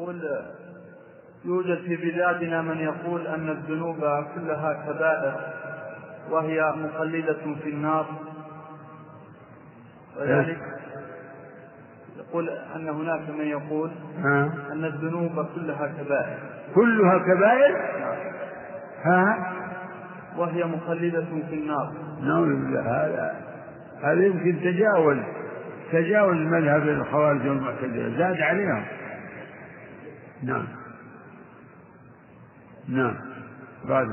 يقول يوجد في بلادنا من يقول أن الذنوب كلها كبائر وهي مخلدة في النار، وذلك يقول أن هناك من يقول أن الذنوب كلها كبائر وهي مخلدة في النار. نعم، هذا يمكن تجاوز مذهب الخوارج والمعتزلة، زاد عليهم. نعم نعم. بعد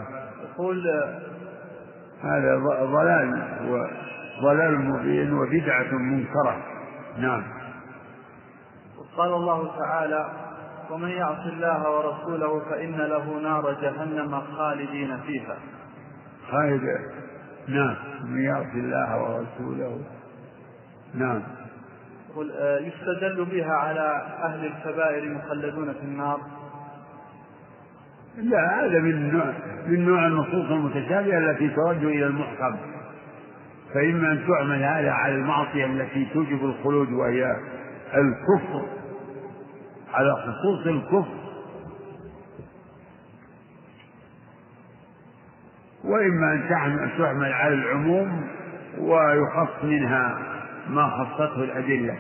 يقول هذا ضلال مبين وبدعة منكرة. نعم. قال الله تعالى: ومن يعص الله ورسوله فإن له نار جهنم خالدين فيها. نعم، من يعص الله ورسوله. نعم. يستدل بها على أهل الكبائر مخلدون في النار؟ لا، هذا من نوع النصوص المتشابهة التي توجه إلى المحكم، فإما أن تعمل هذا على المعصية التي توجب الخلود وهي الكفر، على خصوص الكفر، وإما أن تعمل على العموم ويخص منها ما خصته الأدلة.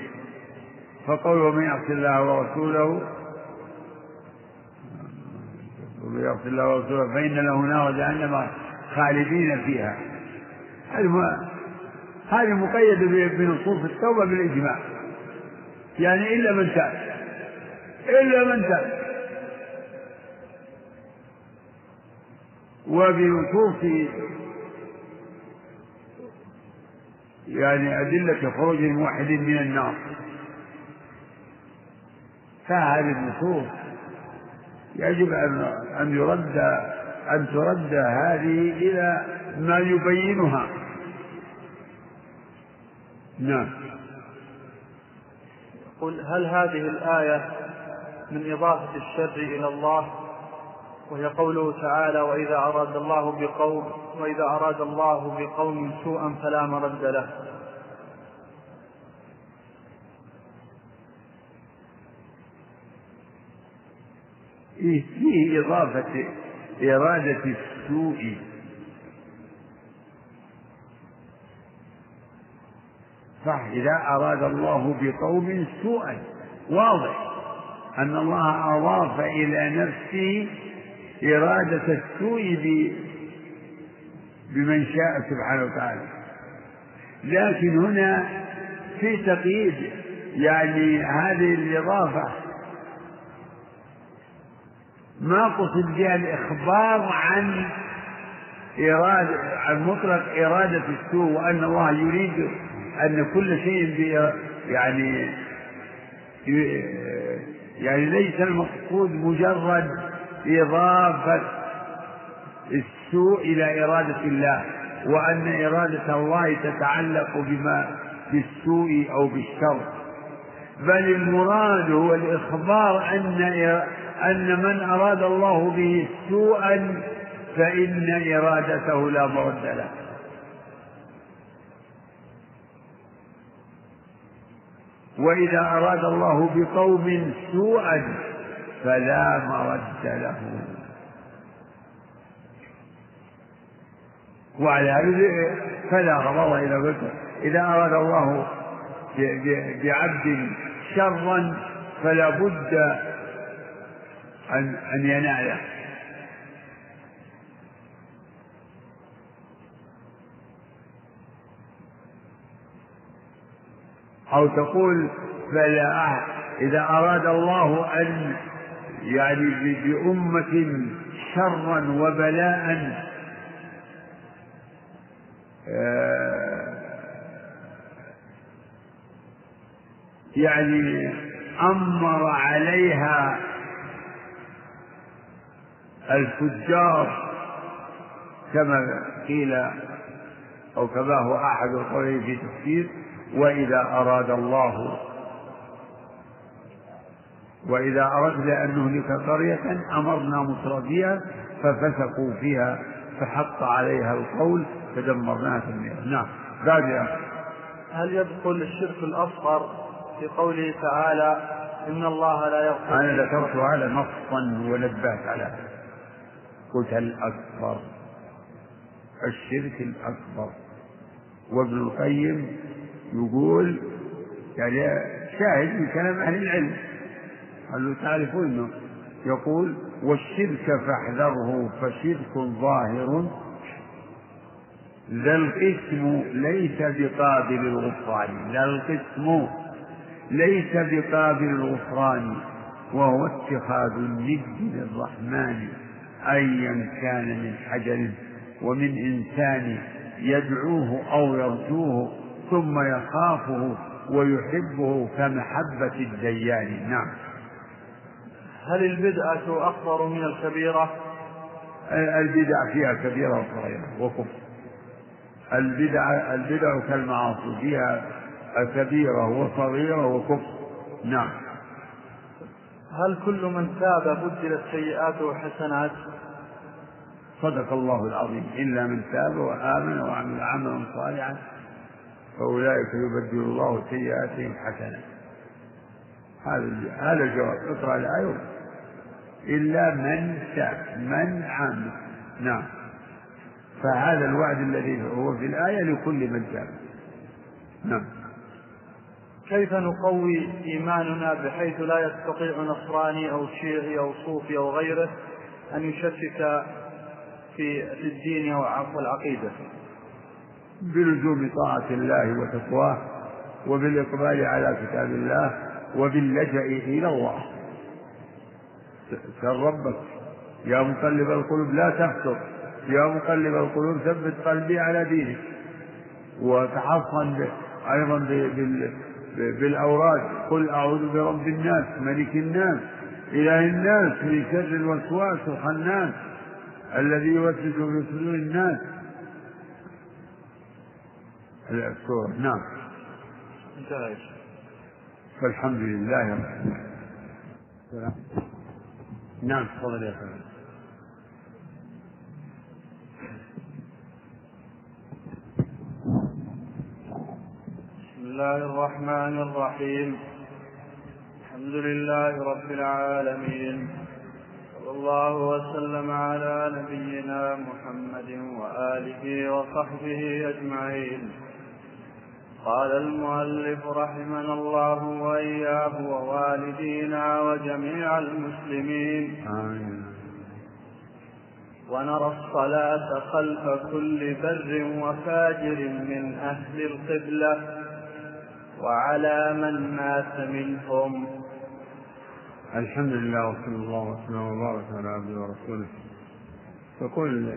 فقوله من يعص الله ورسوله فإن له نار جهنم خالدين فيها، هذه مقيدة بنصوص التوبة بالإجماع، يعني إلا من تاب، وبنصوص يعني أدلة خروج الموحدين من النار. فهذه النصوص يجب أن ترد هذه إلى ما يبينها. نعم. قل هل هذه الآية من إضافة الشر إلى الله، وهي قوله تعالى: وإذا أراد الله بقوم سوءا فلا مرد له؟ فيه إضافة إرادة السوء، فإذا أراد الله بقوم سوءا، واضح أن الله أضاف إلى نفسه إرادة السوء بمن شاء سبحانه وتعالى. لكن هنا في تقييد، يعني هذه الإضافة ما قصد بها الإخبار عن مطلق إرادة السوء، وأن الله يريد أن كل شيء يعني ليس المقصود مجرد إضافة السوء إلى إرادة الله، وأن إرادة الله تتعلق بما بالسوء أو بالشر، بل المراد هو الإخبار أن من أراد الله به سوءا فإن إرادته لا مرد له. وإذا أراد الله بقوم سوءا فلا مرد له. وعلى هذا فلا غضب إلى بشر. إذا أراد الله بعبد شرا فلا بد أن يناله. أو تقول فلا، إذا أراد الله أن يعني بأمة شرا وبلاء يعني أمر عليها الفجار كما قيل أو كما هو أحد القولين في تفسير وإذا أردنا أن نهلك قرية أمرنا مترفيها ففسقوا فيها فحق عليها القول فدمرناها تدميرا. نعم. هل يدخل الشرك الأصغر في قوله تعالى: إن الله لا يغفر. أنا ذكرت على نصا ونبهت على قلت الأكبر الشرك الأكبر. وابن القيم يقول يعني شاهد من كلام أهل العلم قالوا تعرفونه يقول والشرك فاحذره فشرك ظاهر ذا القسم ليس بقابل الغفران، ذا القسم ليس بقابل الغفران وهو اتخاذ الند للرحمن أيا كان من حجر ومن إنسان يدعوه أو يرجوه ثم يخافه ويحبه كمحبة الديان. نعم. هل البدعة أكبر من الكبيرة؟ البدعة فيها كبيرة وصغيرة وكفر. البدع كالمعاصي فيها كبيرة وصغيرة وكفر. نعم. هل كل من تاب بدلت سيئاته حسنات؟ صدق الله العظيم. إلا من تاب وآمن وعمل عملا صالحا فأولئك يبدل الله سيئاتهم حسنات. هذا الجواب. اقرأ الآية. إلا من تاب من عمل. نعم. فهذا الوعد الذي هو في الآية لكل من تاب. نعم. كيف نقوي إيماننا بحيث لا يستطيع نصراني أو شيعي أو صوفي أو غيره أن يشكك في الدين والعقيدة؟ بلزوم طاعة الله وتقواه، وبالإقبال على كتاب الله، وباللجأ إلى الله. سل ربك يا مقلب القلوب لا تفتر، يا مقلب القلوب ثبت قلبي على دينك. وتحصن أيضا بالأوراد قل أعوذ برب الناس ملك الناس إله الناس من شر الوسواس الخناس الذي يوسوس في صدور الناس. السورة. نعم. فالحمد لله رب العالمين. نعم تفضل يا سلام. بسم الله الرحمن الرحيم. الحمد لله رب العالمين، صلى الله وسلم على نبينا محمد وآله وصحبه أجمعين. قال المؤلف رحمنا الله وإياه ووالدينا وجميع المسلمين آمين. ونرى الصلاة خلف كل بر وفاجر من أهل القبلة وعلى من مات منهم. الحمد لله وصلى الله وسلم وبارك على عبده ورسوله. يقول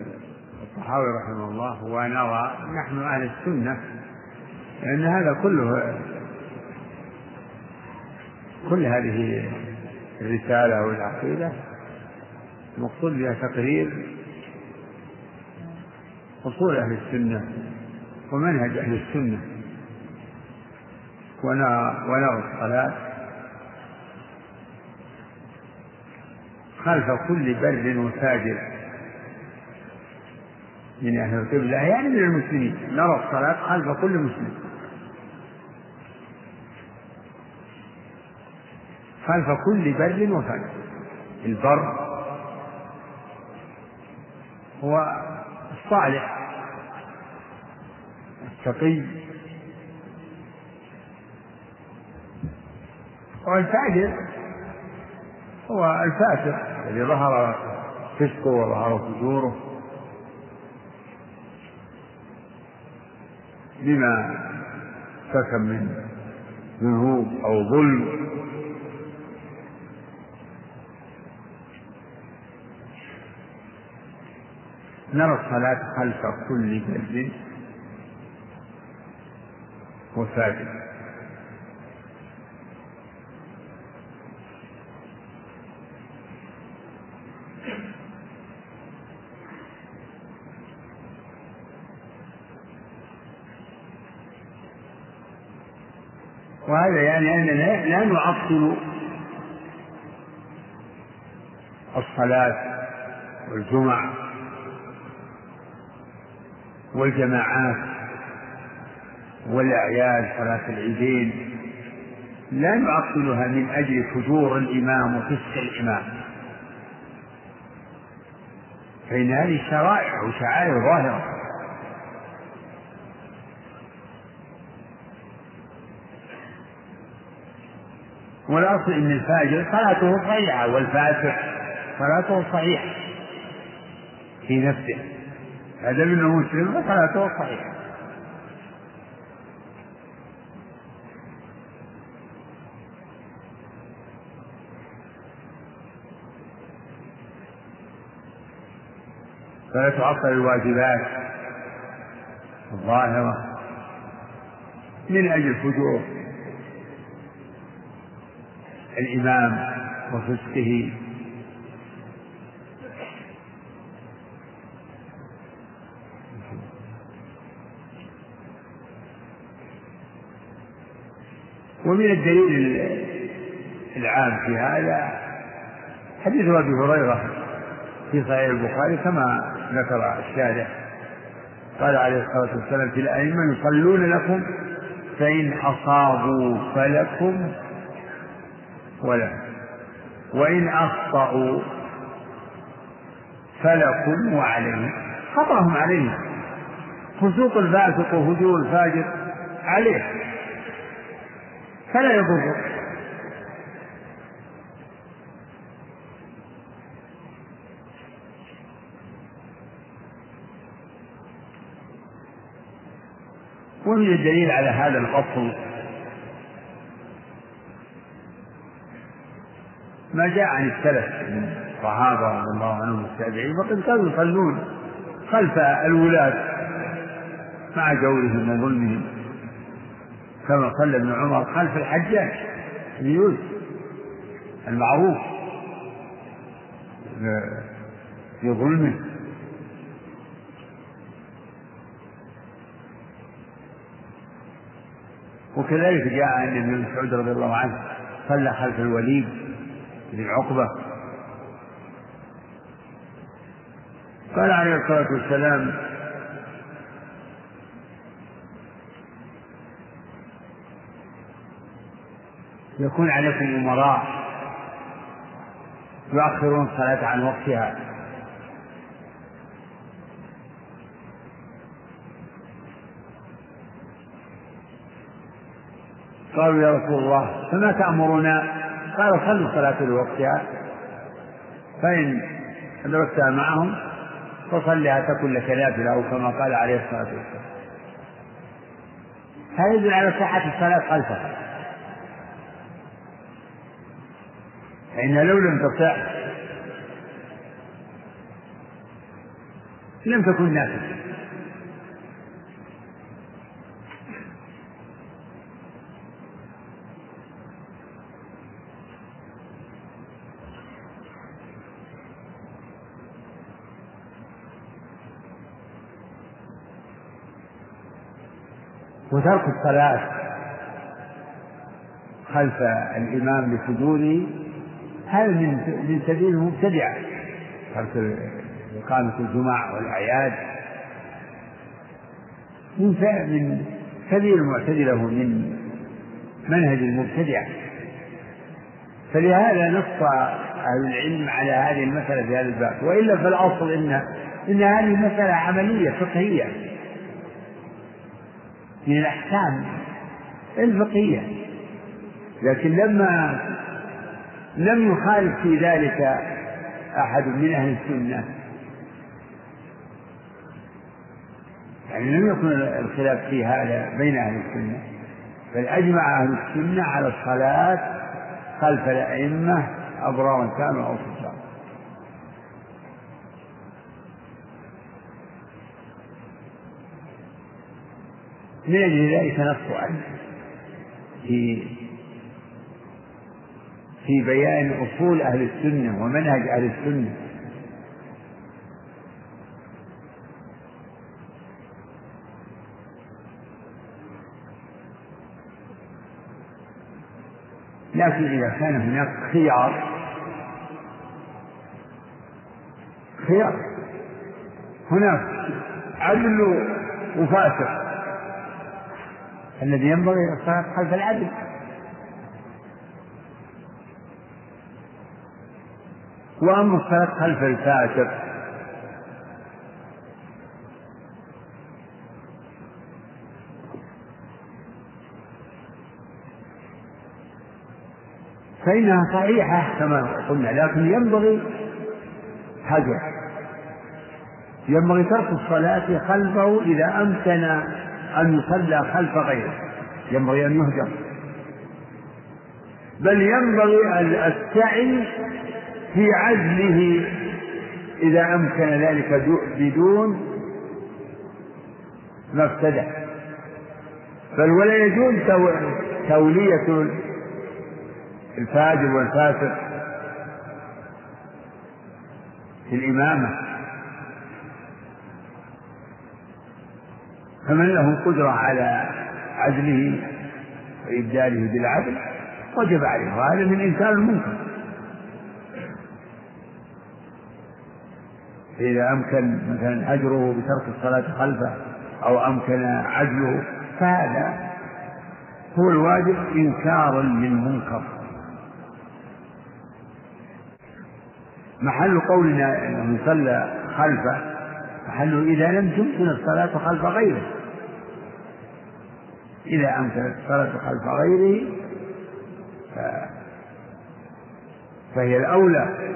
الطحاوي رحمه الله ونرى نحن أهل السنة، لأن هذا كله كل هذه الرسالة والعقيدة مقصود بها تقرير أصول أهل السنة ومنهج أهل السنة. ونرى الصلاة خلف كل برد وفاجر من أهل القبلة، يعني من المسلمين. نرى الصلاة خلف كل مسلم، خلف كل برد وفاجر. البر هو الصالح التقي، والفاجر هو الفاسق الذي ظهر فسقه وظهر فجوره بما سكن من ذنوب أو ظلم. نرى الصلاة خلف كل برد وفاجر. وهذا يعني أننا لا نعطل الصلاة والجمع والجماعات والأعياد، صلاة العيدين لا نعطلها من أجل فجور الإمام وفسق الإمام، فإن هذه شرائع وشعائر ظاهرة. والأصل إن الفاجر صلاته صحيحة والفاسق صلاته صحيحة في نفسه، هذا منه مسلم وصلاته صحيحة. فلا تعطل الواجبات الظاهرة من أجل فجور الإمام وفسقه. ومن الدليل العام في هذا حديث أبي هريرة في صحيح البخاري كما ذكر الشارح، قال عليه الصلاة والسلام: في الأئمة يصلون لكم فإن أصابوا فلكم ولكم، وإن أخطأوا فلكم وعليهم. خطأهم عليهم، فسوق الفاسق وهجور الفاجر عليه فلا يضره. ومن الدليل على هذا الأصل ما جاء عن السلف من الصحابة رضي الله عنهم والتابعين، وقد كانوا يصلون خلف الولاة مع جورهم وظلمهم، كما صلى ابن عمر خلف الحجاج بن يوسف المعروف في ظلمه. وكذلك جاء عن ابن مسعود رضي الله عنه صلى خلف الوليد بن عقبة، قال عليه الصلاة والسلام: يكون عليكم أمراء يؤخرون الصلاة عن وقتها، قالوا يا رسول الله فما تأمرنا؟ قال: صلوا الصلاة لوقتها، فإن أدركتها معهم فصلها تكن لك نافلة، أو كما قال عليه الصلاة والسلام. هذا يدل على صحة الصلاة خلفها، فإن لو لم تصح لم تكن نافلة. وترك الصلاة خلف الإمام لفجوره هل من سبيل مبتدع، ترك إقامة الجمعة والأعياد من سبيل المعتدلة، من منهج المبتدع. فلهذا نص أهل العلم على هذه المسألة في هذا الباب، وإلا فالأصل إن هذه المسألة عملية فقهية من الأحكام الفقهية، لكن لما لم يخالف في ذلك أحد من أهل السنة، يعني لم يكن الخلاف في هذا بين أهل السنة، بل أجمع أهل السنة على الصلاة خلف الأئمة أبرارا كانوا أو فجارا. من أجل ذلك نص عنه في بيان أصول أهل السنة ومنهج أهل السنة. لكن إذا كان هناك خيار هناك عدل وفاسق، الذي ينبغي الصلاة خلف العدل، وأما خلقها الفلسفة فإنها صحيحة كما قلنا، لكن ينبغي هجر، ينبغي ترك الصلاة خلفه إذا أمكن أن يصلى خلف غيره، ينبغي أن يهجر، بل ينبغي السعي في عزله إذا أمكن ذلك بدون مفسدة، بل ولا يجوز تولية الفاجر والفاسق في الإمامة، فمن له قدرة على عزله وإبداله بالعدل وجب عليه، وهذا من إنكار المنكر إذا أمكن مثلا هجره بترك الصلاة خلفه أو أمكن عزله، فهذا هو الواجب إنكارا للمنكر. محل قولنا أنه يصلى خلفه محل إذا لم تمكن الصلاة خلف غيره، إذا أمكنت الصلاة خلف غيره فهي الأولى.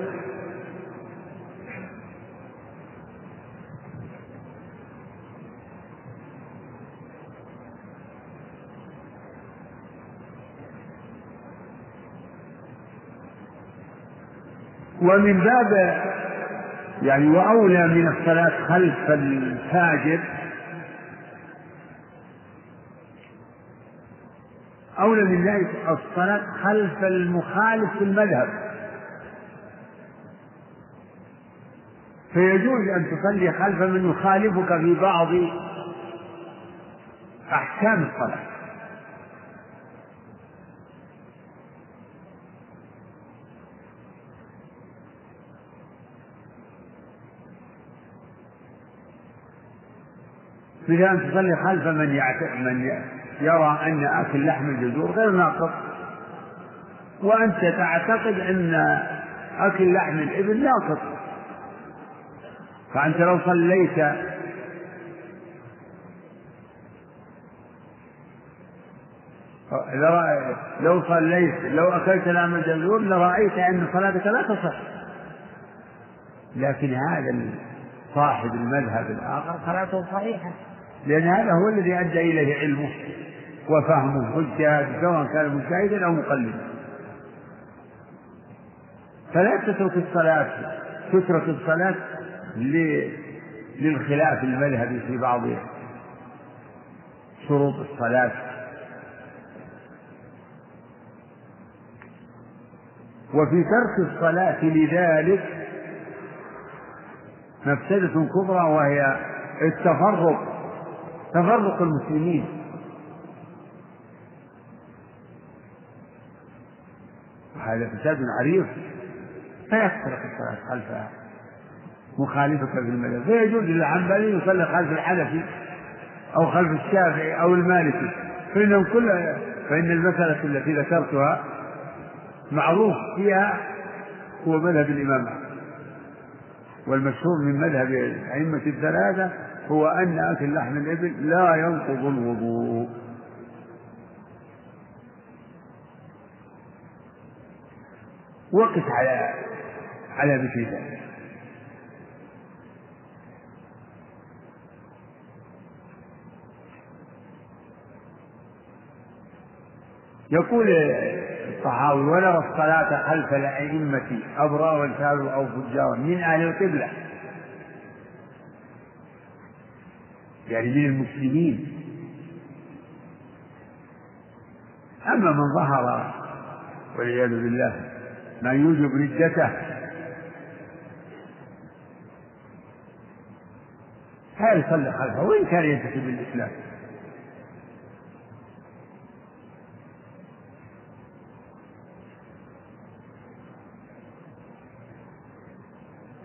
ومن باب يعني وأولى من الصلاة خلف الفاجر، أولى من ذلك الصلاة خلف المخالف في المذهب، فيجوز أن تصلي خلف من يخالفك في بعض أحكام الصلاة، مثل أن تصلي خلف من يرى أن أكل لحم الجزور غير ناقص، وأنت تعتقد أن أكل لحم الإبل ناقص، فأنت لو صليت لو أكلت لحم الجزور لرأيت أن صلاتك لا تصح، لكن هذا صاحب المذهب الآخر صلاته صحيحة، لأن هذا هو الذي أدى إليه علمه وفهمه والجهاد سواء كان مجتهدا أو مقلدا. فلا تترك الصلاة للخلاف المذهبي في بعض شروط الصلاة، وفي ترك الصلاة لذلك مفسدة كبرى، وهي تفرق المسلمين، وهذا فساد عريض، فيفترق الصلاة خلف مخالفك في المذهب، فيجوز للحنبلي يصلي خلف الحنفي أو خلف الشافعي أو المالكي، فإن المسألة التي ذكرتها معروف فيها هو مذهب الإمام أحمد، والمشهور من مذهب الأئمة الثلاثة هو أن أكل لحم الإبل لا ينقض الوضوء. وقف على مثل ذلك، يقول الطحاوي: ولا الصلاة خلف الأئمة أبرار والكافر أو فجار من أهل القبلة، يعني من المسلمين. أما من ظهر والعياذ بالله ما يوجب ردته فيصلي خلفه وإن كان ينتسب للإسلام،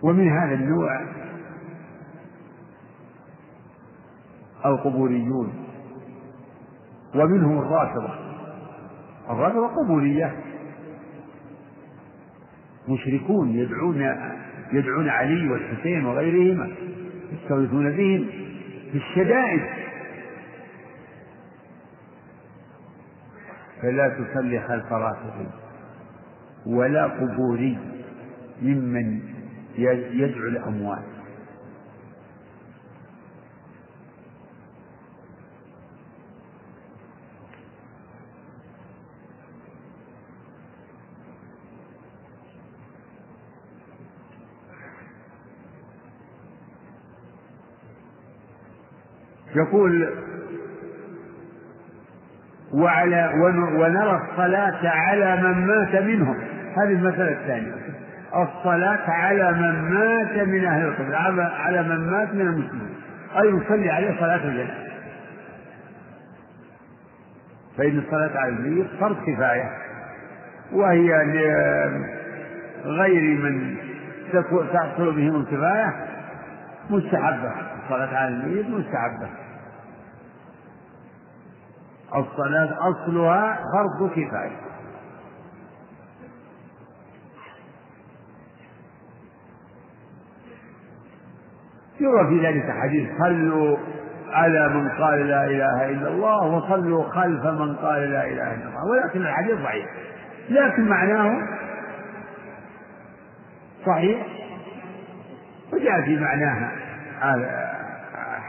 ومن هذا النوع القبوريون، ومنهم الرافضة قبورية، مشركون يدعون علي والحسين وغيرهما، يستغيثون بهم في الشدائد. فلا تصلي خلف راحل ولا قبوري ممن يدعو الأموات. يقول ونرى الصلاة على من مات منهم. هذه المسألة الثانية، الصلاة على من مات من أهل القبر، على من مات من المسلمين، أي يصلي عليه صلاة الجنازة، فإن الصلاة على الميت فرض كفاية، وهي غير من تحصل بهم الكفاية مستحبة. الصلاة على الميت مستحبة، الصلاة أصلها فرض كفاية. يرى في ذلك حديث: صلوا على من قال لا إله إلا الله وصلوا خلف من قال لا إله إلا الله، ولكن الحديث ضعيف، لكن معناه صحيح، وجاء في معناها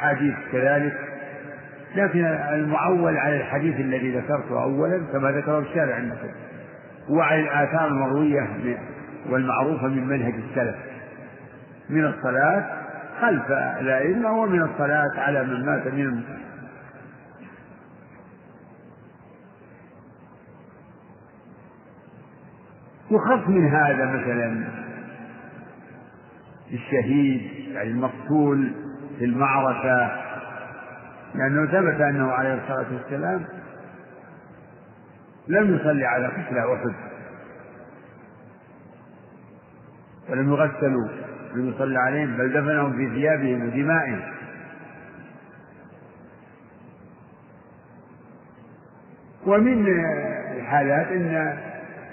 حديث كذلك، لكن المعول على الحديث الذي ذكرته أولا كما ذكره الشارع النفسي، وعلى الآثار المروية والمعروفة من منهج السلف من الصلاة خلف الأئمة، ومن الصلاة على من مات من المسلمين. يخاف من هذا مثلا الشهيد المقتول في المعركة، لأنه ثبت أنه عليه الصلاة والسلام لم يصلي على قتلى أحد، ولم يغسلوا، لم يصلي عليهم، بل دفنهم في ثيابهم ودمائهم. ومن الحالات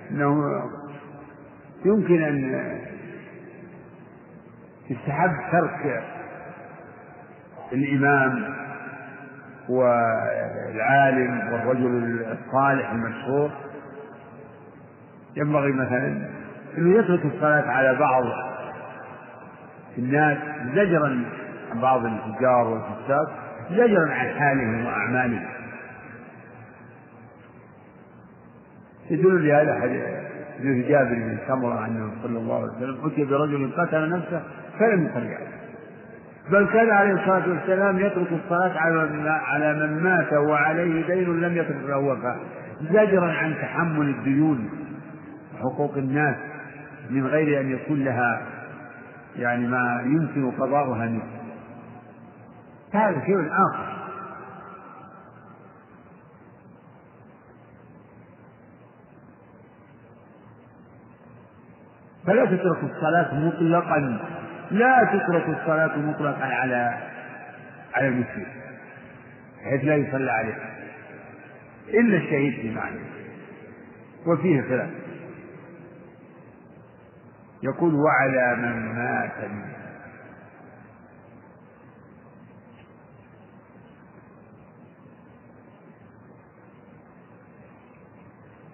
أنه يمكن أن يستحب ترك الإمام والعالم والرجل الصالح المشهور، ينبغي مثلا أنه يترك الصلاة على بعض الناس زجرا، بعض التجار والفساد زجرا عن حالهم وأعمالهم. يدل لهذا حديث جابر بن سمرة أنه صلى الله عليه وسلم أتي برجل قتل نفسه فلم يصلي عليه، بل كان عليه الصلاة والسلام يترك الصلاة على من مات وعليه دين لم يترك له وفاء، زجرا عن تحمل الديون وحقوق الناس من غير أن يكون لها يعني ما يمكن قضاؤها منه. هذا شيء آخر. فلا تترك الصلاة مطلقا، لا تترك الصلاة مطلقا على المسلم حيث لا يصلى عليه إلا الشهيد في معنى، وفيه خلاف. يقول وعلى من مات منه،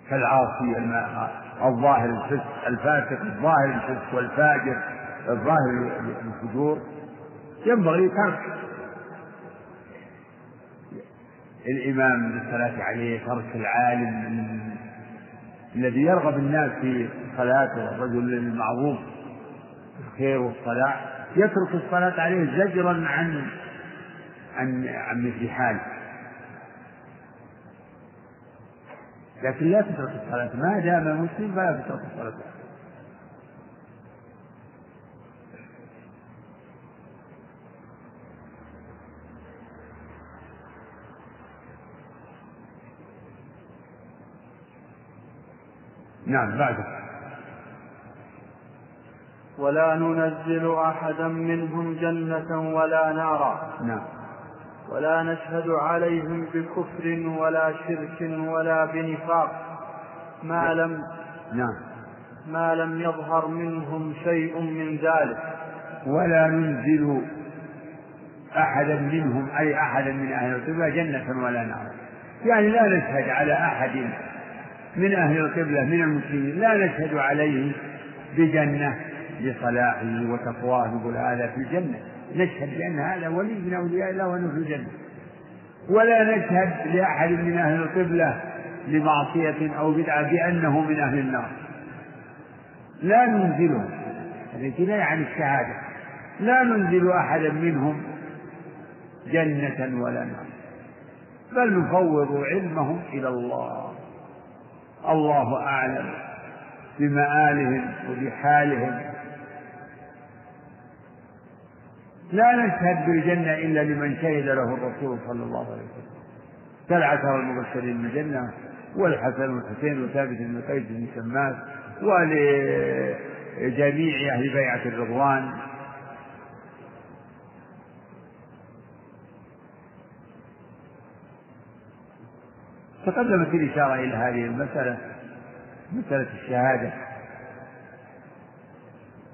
فالعاصي الظاهر الفسق، الفاسق الظاهر الفسق، والفاجر الظاهر الفجور، ينبغي ترك الإمام للصلاة عليه، ترك العالم الذي يرغب الناس في صلاته، الرجل المعروف بالخير والصلاح، يترك الصلاة عليه زجرا عن مثل حاله. لكن لا تترك الصلاة ما دام المسلم، فلا تترك الصلاة. نعم بعده. ولا ننزل أحدا منهم جنة ولا نارا. نعم. ولا نشهد عليهم بكفر ولا شرك ولا بنفاق ما لم. نعم. ما لم يظهر منهم شيء من ذلك. ولا ننزل أحدا منهم أي أحدا من أهل القبلة جنة ولا نار، يعني لا نشهد على أحد من أهل القبلة من المسلمين، لا نشهد عليه بجنة لصلاحه وتقواه، نقول هذا في الجنة، نشهد بأن هذا ولي من أولياء الله وأنه في الجنة. ولا نشهد لأحد من أهل القبلة لمعصية أو بدعة بأنه من أهل النار، لا ننزله، الامتناع عن الشهادة، لا ننزل أحدا منهم جنة ولا نار، بل نفوض علمهم إلى الله، الله أعلم بمآلهم وبحالهم. لا نشهد بالجنة إلا لمن شهد له الرسول صلى الله عليه وسلم، كالعشر المبشرين بالجنة والحسن والحسين وثابت بن قيس بن شماس ولجميع أهل بيعة الرضوان. تقدمت الإشارة إلى هذه المسألة، مسألة الشهادة،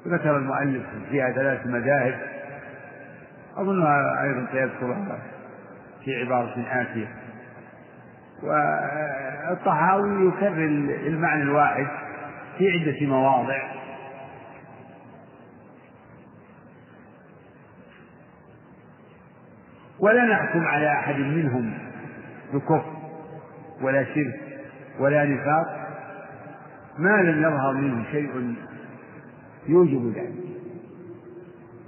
ذكر المؤلف فيها ثلاث مذاهب، أظنها أيضا سيذكرها في عبارة آتية. والطحاوي يكرر المعنى الواحد في عدة مواضع، ولا نحكم على أحد منهم بكفر ولا شرك ولا نفاق ما لم يظهر منه شيء يوجب ذلك،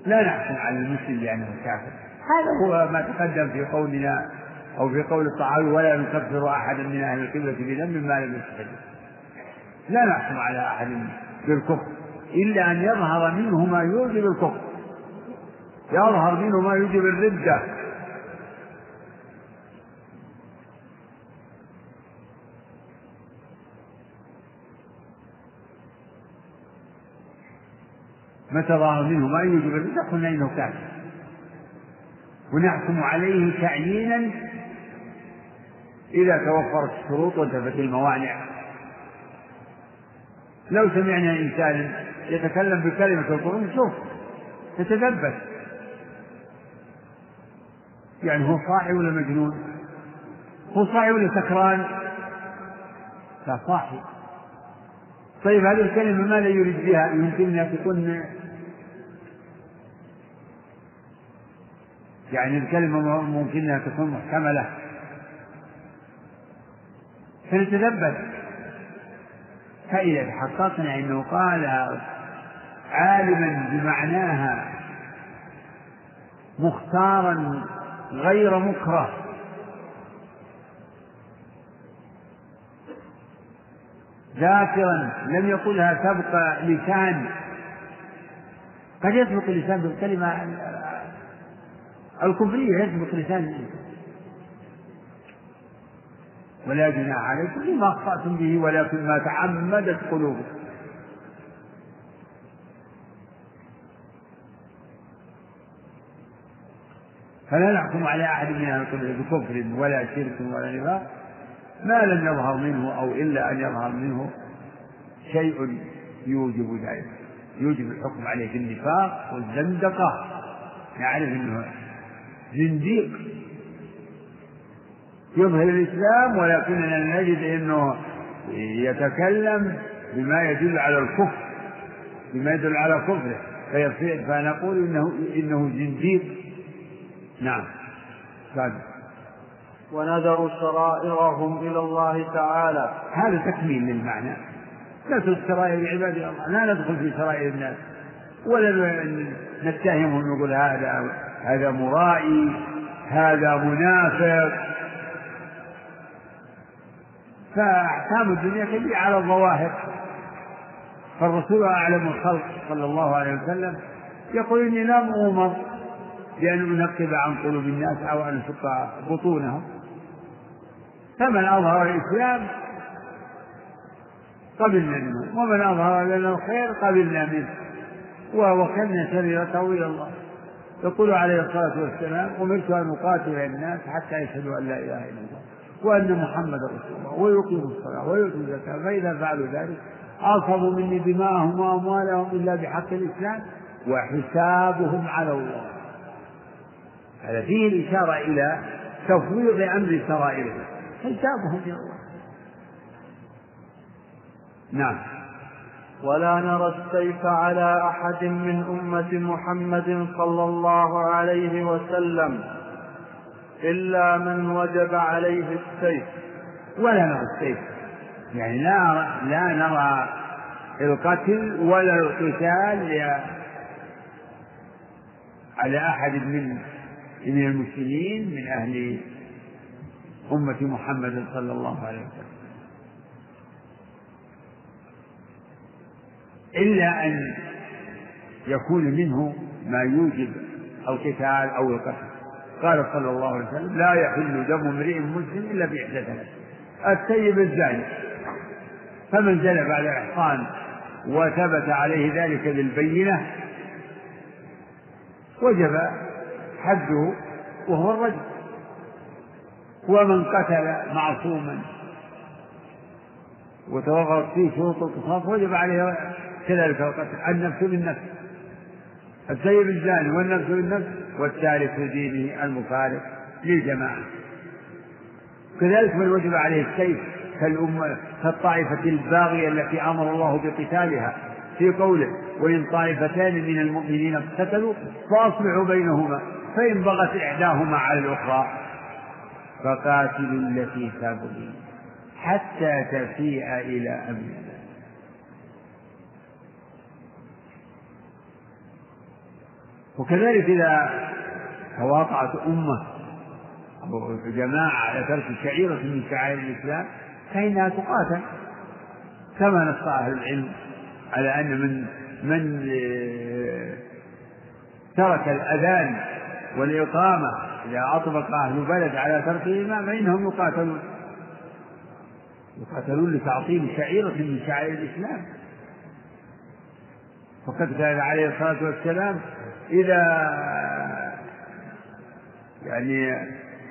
لا نحكم على المسلم لأنه كافر. هذا هو ما تقدم في قولنا أو في قول الطحاوي ولا نكفر أحدا من أهل القبلة بذنب ما لم يستحق، لا نحكم على أحد بالكفر إلا أن يظهر منه ما يوجب الكفر، يظهر منه ما يوجب الردة. متى ظهر منه ما يوجب الردة قلنا إنه كافر، ونحكم عليه تعيينا إذا توفرت الشروط وانتفت الموانع. لو سمعنا إنسانا يتكلم بكلمة القرآن شوف تتثبت، يعني هو صاحي ولا مجنون، هو صاحي ولا سكران، لا صاحي. طيب هذه الكلمة ما لا يريد بها يمكننا تكون، يعني الكلمة ممكنها تكون محتملة، فنتثبت. فإذا تحققنا أنه قال عالما بمعناها مختارا غير مكره ذاكرا لم يقلها سبق لسان، قد يسبق اللسان بالكلمة الكفرية، يسبق لسان، ولا جناح عليكم لما أخطأتم به ولكن ما تعمدت قلوبكم. فلا نحكم على أحد من أهل القبلة بكفر ولا شرك ولا نفاق ما لم يظهر منه أو إلا أن يظهر منه شيء يوجب ذلك، يوجب الحكم عليه بالنفاق والزندقة، نعرف أنه زنديق يظهر الإسلام ولكننا نجد أنه يتكلم بما يدل على الكفر، بما يدل على كفره، فنقول إنه زنديق. نعم. ونذروا سرائرهم إلى الله تعالى، هذا تكميل للمعنى، نترك سرائر عباد الله، لا ندخل في سرائر الناس ولا نتهمهم ونقول هذا مرائي، هذا منافق. فأحكام الدنيا كلها على الظواهر، فالرسول أعلم الخلق صلى الله عليه وسلم يقول إني لم أؤمر بأن أنقب عن قلوب الناس أو أن أشق بطونهم، فمن أظهر الإسلام قبلنا منه، ومن أظهر لنا الخير قبلنا منه، ووكلنا سريرته إلى الله. يقول عليه الصلاة والسلام أمرت أن أقاتل الناس حتى يشهدوا أن لا إله إلا الله وأن محمد رسول الله ويقيم الصلاة ويؤتي الزكاة، فإذا فعلوا ذلك عصموا مني دماءهم وأموالهم إلا بحق الإسلام وحسابهم على الله. هذا فيه الإشارة إلى تفويض أمر سرائرهم، حسابهم يا الله. نعم. ولا نرى السيف على أحد من أمة محمد صلى الله عليه وسلم إلا من وجب عليه السيف. ولا نرى السيف يعني لا نرى القتل ولا القتال على أحد من المسلمين من أهل أمة محمد صلى الله عليه وسلم، إلا أن يكون منه ما يوجب القتال أو القتل. قال صلى الله عليه وسلم: لا يحل دم امرئ مسلم إلا بإحدى ثلاث: السيب الزاني، فمن جلب على إحصان وثبت عليه ذلك بالبينة وجب حده وهو الرجل، ومن قتل معصوما وتوغلت فيه شروط القصاص وجب عليه كذلك القتل. النفس بالنفس، السيب الزاني والنفس بالنفس والثالث دينه المخالف للجماعة. كذلك من وجب عليه السيف كالطائفة الباغية التي أمر الله بقتالها في قوله: وإن طائفتان من المؤمنين اقتتلوا فأصلحوا بينهما فإن بغت إحداهما على الأخرى فقاتلوا التي تبغي حتى تفيء إلى أمر الله. وكذلك إذا تواطعت أمة أو جماعة على ترك شعيرة من شعائر الإسلام فإنها تقاتل، كما نص أهل العلم على أن من ترك الأذان والإقامة إذا أطبق أهل بلد على تركهما فإنهم يقاتلون لتعظيم شعيرة من شعائر الإسلام. فقد قال عليه الصلاة والسلام: إذا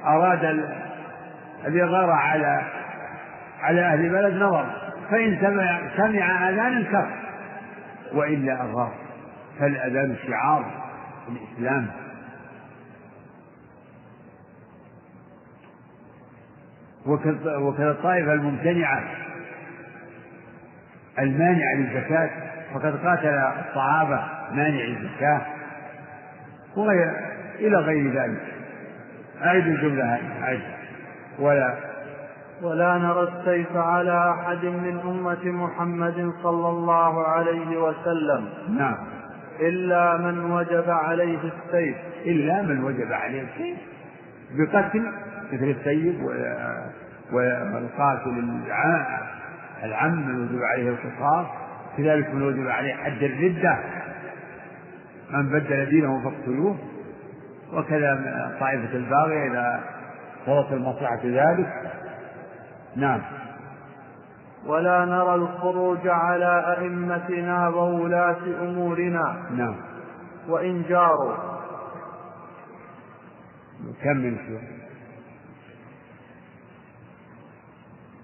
أراد الإغارة على أهل بلد نظر، فإن سمع أذان كفر وإلا أغار، فالأذان شعار الإسلام. وكذا الطائفة الممتنعة المانعة للزكاة، فقد قاتل الصحابة مانع الزكاة إلى غير ذلك. أعيد الجملة هذه: ولا نرى السيف على أحد من أمة محمد صلى الله عليه وسلم. نعم. إلا من وجب عليه السيف. إلا من وجب عليه السيف بقتل مثل السيف والقاتل العم من وجب عليه القصاص، كذلك من وجب عليه حد الردة، من بدل دينه فاقتلوه. وكذا طائفة الباغية إلى صوت المصلحة ذلك. نعم. ولا نرى الخروج على أئمتنا وولاة أمورنا. نعم. وإن جاروا. نكمل شوي.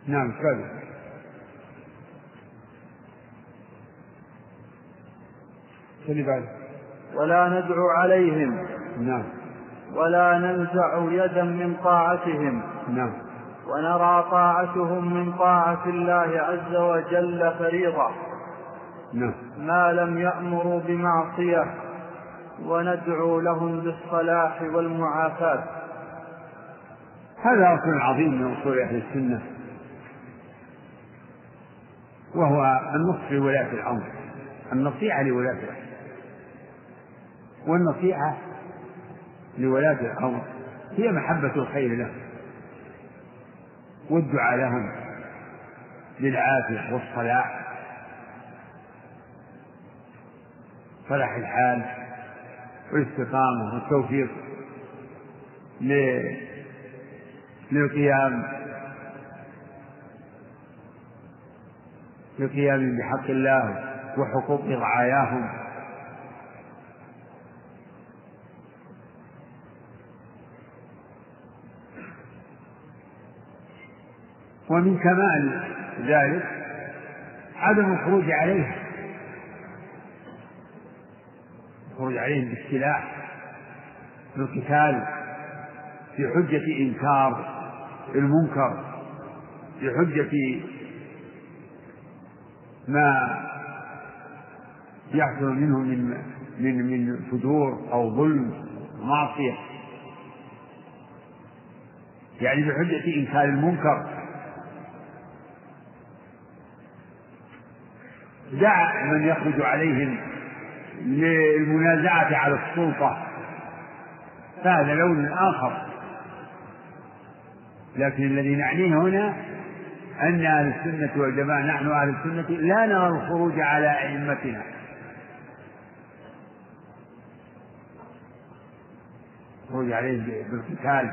نعم. كذا. اللي بعده: ولا ندعو عليهم. نعم. ولا ننزع يدا من طاعتهم. نعم. ونرى طاعتهم من طاعة الله عز وجل فريضة. نعم. ما لم يأمروا بمعصية، وندعو لهم بالصلاح والمعافاة. هذا أصل عظيم من أصول أهل السنة، وهو النصح لولاة الأمر، النصيحة لولاة الأمر. والنصيحة لولاة الأمر هي محبة الخير لهم والدعاء لهم للعافية والصلاح، صلاح الحال والاستقامة والتوفيق للقيام بحق الله وحقوق رعاياهم. ومن كمال ذلك عدم الخروج عليهم، الخروج عليهم بالسلاح بالقتال في حجة إنكار المنكر، في حجة ما يحصل منه من فجور أو ظلم معصية، يعني بحجة إنكار المنكر. دع من يخرج عليهم للمنازعة على السلطة، فهذا لون آخر. لكن الذي نعنيه هنا أن أهل السنة والجماعة، نحن أهل السنة لا نرى الخروج على أئمتنا، الخروج عليه بالقتال.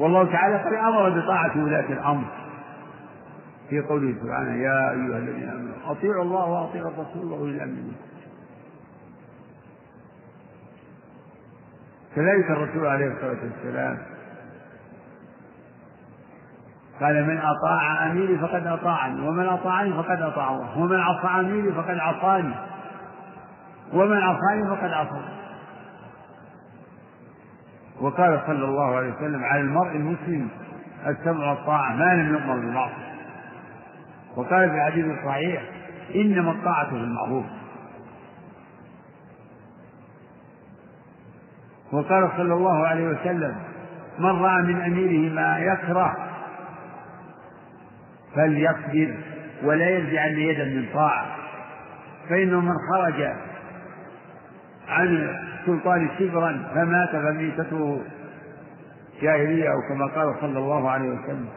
والله تعالى قد أمر بطاعة ولاة الأمر في قوله سبحانه: يا أيها الذين آمنوا أطيعوا الله وأطيعوا الرسول وأولي الأمر منكم. كذلك الرسول عليه الصلاة والسلام قال: من أطاع أميري فقد أطاعني، ومن أطاعني فقد أطاع الله، ومن عصى أميري فقد عصاني، ومن عصاني فقد عصاني. وقال صلى الله عليه وسلم: على المرء المسلم السمع والطاعة ما لم يؤمر بالمعصية. وقال في الحديث الصحيح: إنما الطاعة بالمعروف. وقال صلى الله عليه وسلم: من رأى من أميره ما يكره فليصبر ولا يجعل يدا من طاعة، فإنه من خرج عن سلطان شبرا فمات فميتته جاهلية، أو كما قال صلى الله عليه وسلم.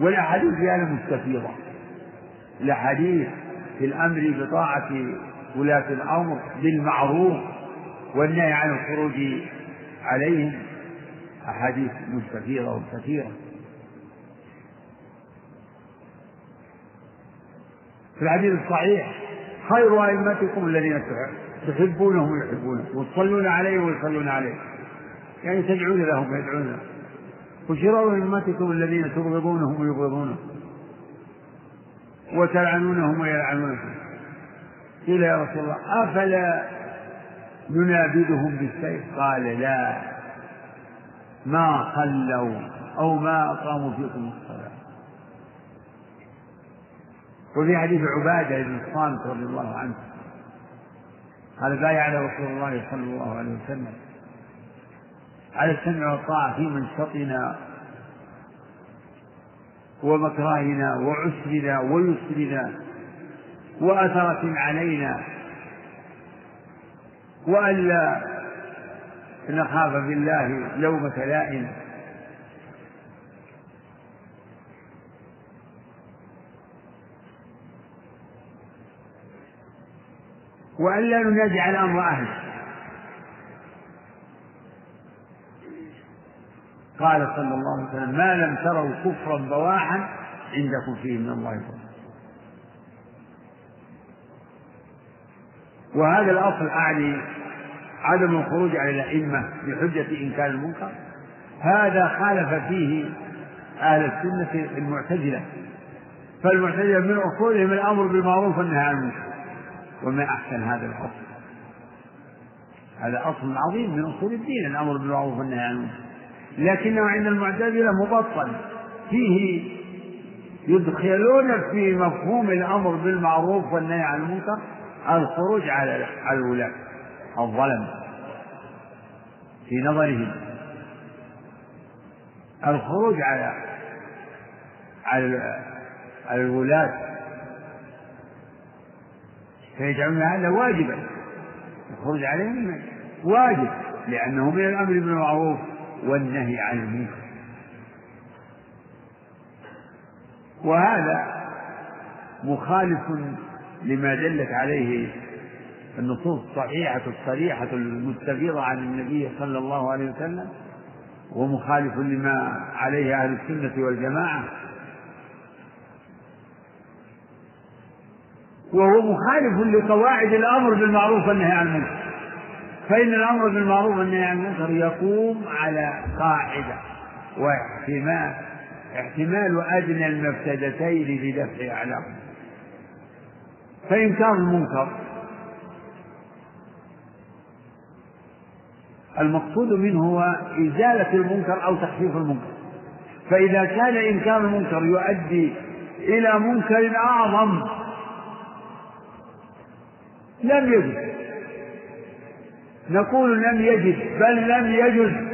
والأحاديث يعني مستفيضة، الأحاديث في الأمر بطاعة ولاة الأمر بالمعروف والنهي عن الخروج عليهم أحاديث مستفيضة وكثيرة. في الحديث الصحيح: خير أئمتكم الذين تحبونهم يحبونكم وتصلون عليهم ويصلون عليكم، يعني تدعون لهم ويدعون لهم. وشرار أئمتكم الذين تبغضونهم ويبغضونكم وتلعنونهم ويلعنونكم. قيل: يا رسول الله، أفلا ننابذهم بالسيف؟ قال: لا، ما خلوا أو ما أقاموا فيكم الصلاة. وفي حديث عبادة بن الصامت رضي الله عنه قال: بايعنا رسول الله صلى الله عليه وسلم على السمع والطاعة في منشطنا ومكرهنا وعسرنا ويسرنا وأثرة علينا، وألا نخاف بالله لومة لائم. وألا ننازع عن أمر أهله. قال صلى الله عليه وسلم: ما لم تروا كفرا بواحا عندكم فيه من الله فضل. وهذا الأصل، أعني عدم الخروج على الأئمة بحجة إنكار المنكر، هذا خالف فيه أهل السنة المعتزلة. فالمعتزلة من أصولهم الأمر بالمعروف والنهي عن المنكر، وما أحسن هذا الأصل. هذا أصل عظيم من أصول الدين، الأمر بالمعروف والنهي عن المنكر، لكنه عند المعتزلة مبطل، فيه يدخلون في مفهوم الأمر بالمعروف والنهي عن المنكر الخروج على الولاة الظلم في نظرهم، الخروج على الولاة، فيجعلون هذا واجبا. الخروج عليهم واجب لأنه من الأمر بالمعروف والنهي عن المنكر. وهذا مخالف لما دلت عليه النصوص الصحيحة الصريحة المستفيضة عن النبي صلى الله عليه وسلم، ومخالف لما عليه أهل السنة والجماعة، وهو مخالف لقواعد الأمر بالمعروف والنهي عن المنكر. فإن الأمر بالمعروف والنهي عن المنكر يقوم على قاعدة واحتمال أدنى المفسدتين بدفع أعلاهم. فإنكار المنكر المقصود منه هو إزالة المنكر أو تخفيف المنكر، فإذا كان إنكار المنكر يؤدي إلى منكر أعظم لم يجد، نقول لم يجد، بل لم يجد،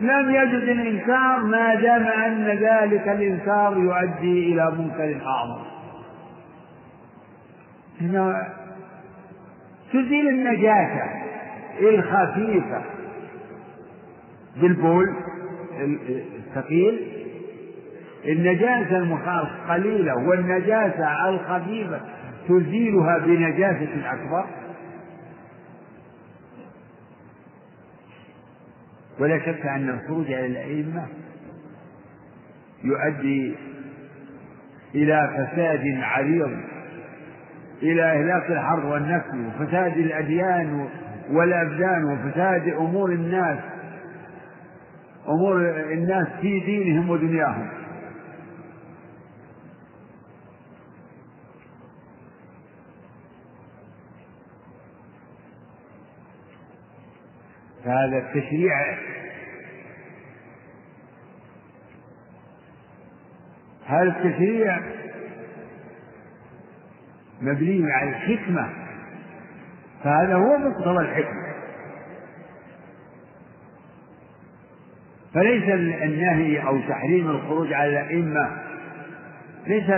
لم يجد الإنكار ما دام أن ذلك الإنكار يؤدي إلى منكر أعظم. تزيل النجاسة الخفيفة بالبول الثقيل، النجاسة القليلة والنجاسة الخفيفة تزيلها بنجاسة أكبر. ولا شك أن الخروج على الأئمة يؤدي إلى فساد عريض، إلى إهلاك الحر والنسل وفساد الأديان والأبدان وفساد أمور الناس في دينهم ودنياهم. فهذا التشريع مبني على الحكمة، فهذا هو مقتضى الحكمة، فليس النهي أو تحريم الخروج على الأئمة ليس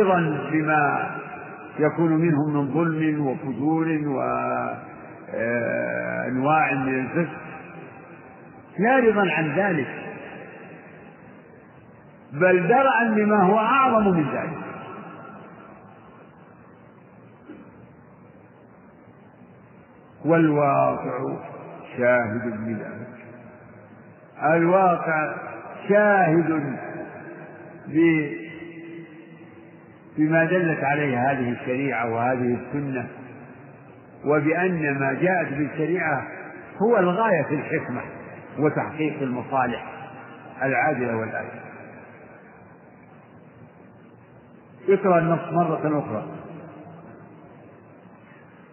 رضا بما يكون منهم من ظلم وفجور وأنواع من الفسق، لا رضا عن ذلك، بل درعا لما هو أعظم من ذلك. والواقع شاهد بذلك، الواقع شاهد بما دلت عليه هذه الشريعة وهذه السنة، وبأن ما جاءت بالشريعة هو الغاية في الحكمة وتحقيق المصالح العادلة والعادلة. اقرأ النص مرة أخرى.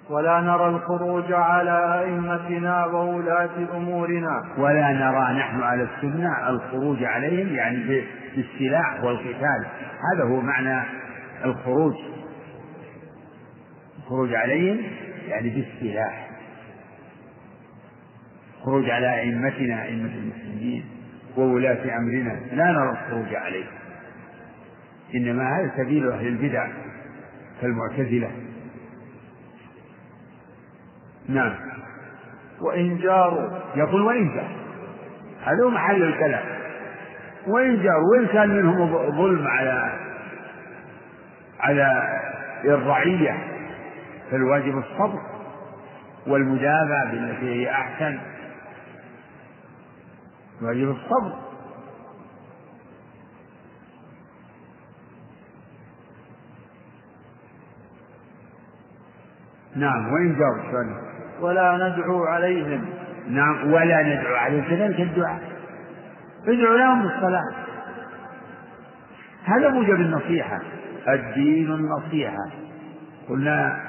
ولا نرى الخروج على أئمتنا وولاة أمورنا، ولا نرى نحن على السنة الخروج عليهم يعني بالسلاح والقتال، هذا هو معنى الخروج، الخروج عليهم يعني بالسلاح، خروج على أئمتنا أئمة المسلمين وولاة أمرنا، لا نرى الخروج عليهم، إنما هذا سبيل أهل البدع كالمعتزلة. نعم. وإن جاروا، يقول وإن جاروا، هذا هو محل الكلام، وإن جاروا، وإن كان منهم ظلم على الرعية فالواجب الصبر والمجابة بالتي هي أحسن، واجب الصبر. نعم. وإن جاروا، ولا ندعو عليهم. نعم، ولا ندعو عليهم، كذلك الدعاء، ادعو لهم بالصلاة، هذا موجب النصيحة، الدين النصيحة. قلنا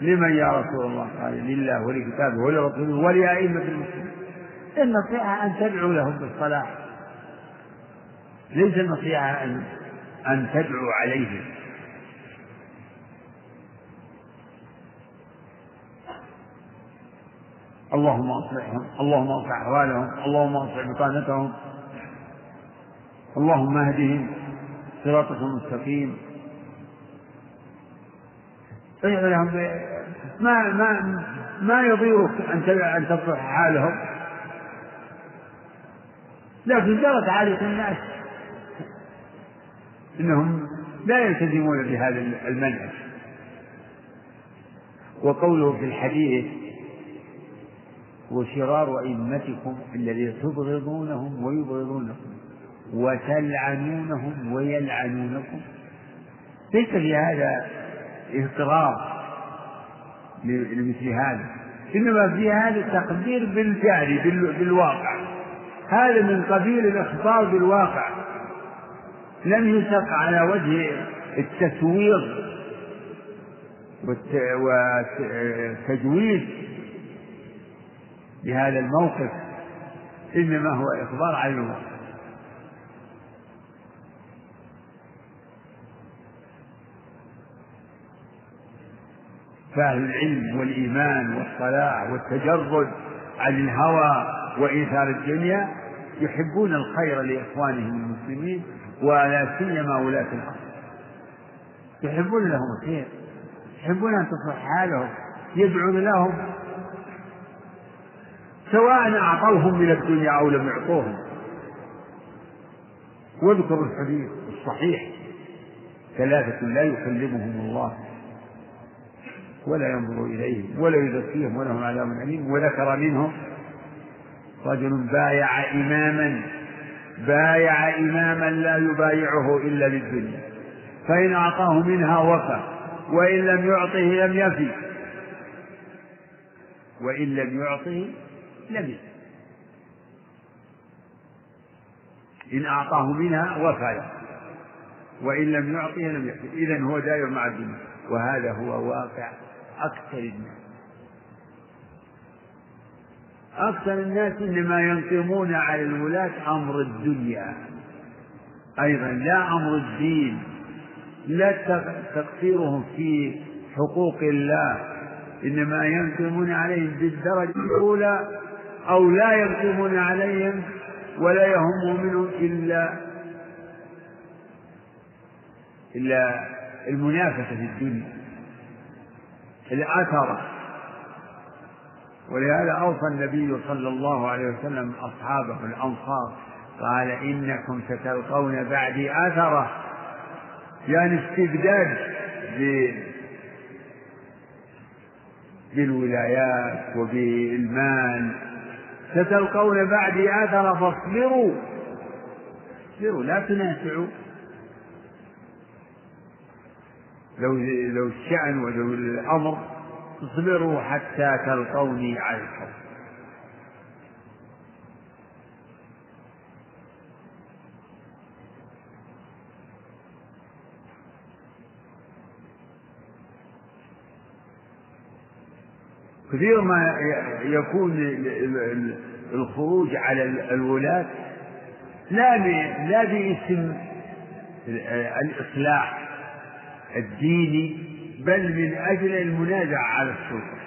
لمن يا رسول الله؟ قال لله ولكتابه ولرسوله ولأئمة المسلمين. النصيحة أن تدعو لهم بالصلاة، ليس النصيحة أن تدعو عليهم. اللهم اصلحهم، اللهم اصلح احوالهم، اللهم اصلح بطانتهم، اللهم اهدهم صراطك المستقيم. ما يضيرك ان تصلح حالهم، لكن جرت عاده الناس انهم لا يلتزمون بهذا المنهج. وقوله في الحديث: وشرار أئمتكم الذين تبغضونهم ويبغضونكم وتلعنونهم ويلعنونكم، ليس في هذا اضطرار لمثل هذا، إنما في هذا التقدير بالجعل بالواقع، هذا من قبيل الإخبار بالواقع، لم يسق على وجه التسوير والتجويز بهذا الموقف، إنما هو إخبار عن الواقع. فأهل العلم والإيمان والصلاح والتجرد عن الهوى وإيثار الدنيا يحبون الخير لإخوانهم المسلمين، ولا سيما ولاة الأمر، يحبون لهم الخير، يحبون أن تصلح حالهم، يدعون لهم سواء أعطوهم من الدنيا أو لم يعطوهم. واذكروا الحديث الصحيح: ثلاثة لا يكلمهم الله ولا ينظر إليهم ولا يزكيهم ولهم عذاب أليم. وذكر منهم رجل بايع إماما لا يبايعه إلا للدنيا، فإن أعطاه منها وفى، وإن لم يعطه لم يفي، إن أعطاه منها وفى وإن لم يعطه لم يفي. إذن هو داير مع الدنيا، وهذا هو واقع أكثر الناس إنما ينقمون على الولاة أمر الدنيا أيضا لا أمر الدين، لا تقصيرهم في حقوق الله، إنما ينقمون عليهم بالدرجة الأولى، أو لا ينقمون عليهم ولا يهم منهم إلا المنافسة في الدنيا، الأثر. ولهذا أوصى النبي صلى الله عليه وسلم أصحابه الأنصار قال: إنكم ستلقون بعدي أثرة، يعني استبداد بالولايات وبالمال، ستلقون بعدي أثرة فاصبروا لا تنازعوا. لو الشأن ولو الأمر اصبروا حتى تلقوني على الحق. كثير ما يكون الخروج على الولاة لا باسم الإصلاح الديني، بل من أجل المنازع على السلطة،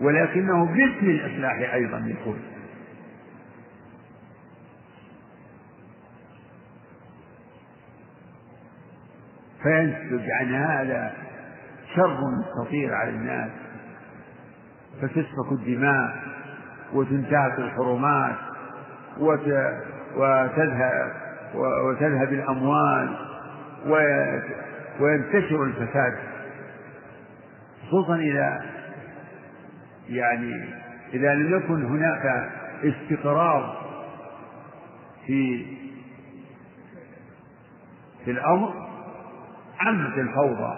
ولكنه باسم الإصلاح أيضا يقول. فينتج عن هذا شر خطير على الناس، فتسفك الدماء وتنتهك الحرمات وتذهب الأموال وينتشر الفساد، خصوصا إذا لم يكن هناك استقرار في الأمر. عمت الفوضى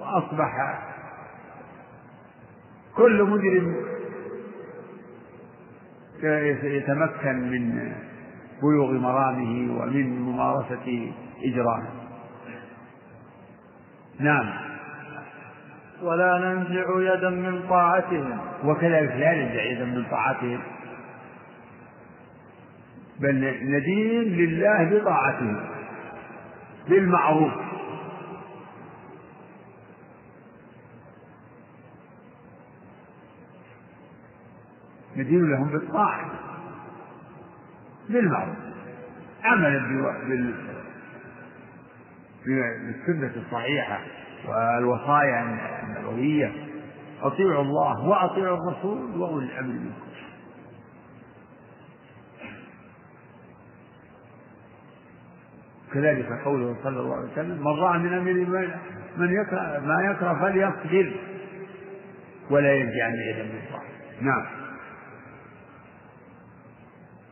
وأصبح كل مجرم يتمكن من بلوغ مرامه ومن ممارسة إجرامه. نعم. ولا ننزع يدا من طاعتهم، وكذلك لا ننزع يدا من طاعتهم، بل ندين لله بطاعتهم بالمعروف. ندين لهم بالطاعة بالمعروف، عملا بالسنة الصحيحة والوصايا النبوية: أطيعوا الله وأطيعوا الرسول وأولي الأمر منكم. كذلك قوله صلى الله عليه وسلم: من رأى من أمر من يكره ما يكره فليصبر ولا ينزع يدا من طاعته. نعم.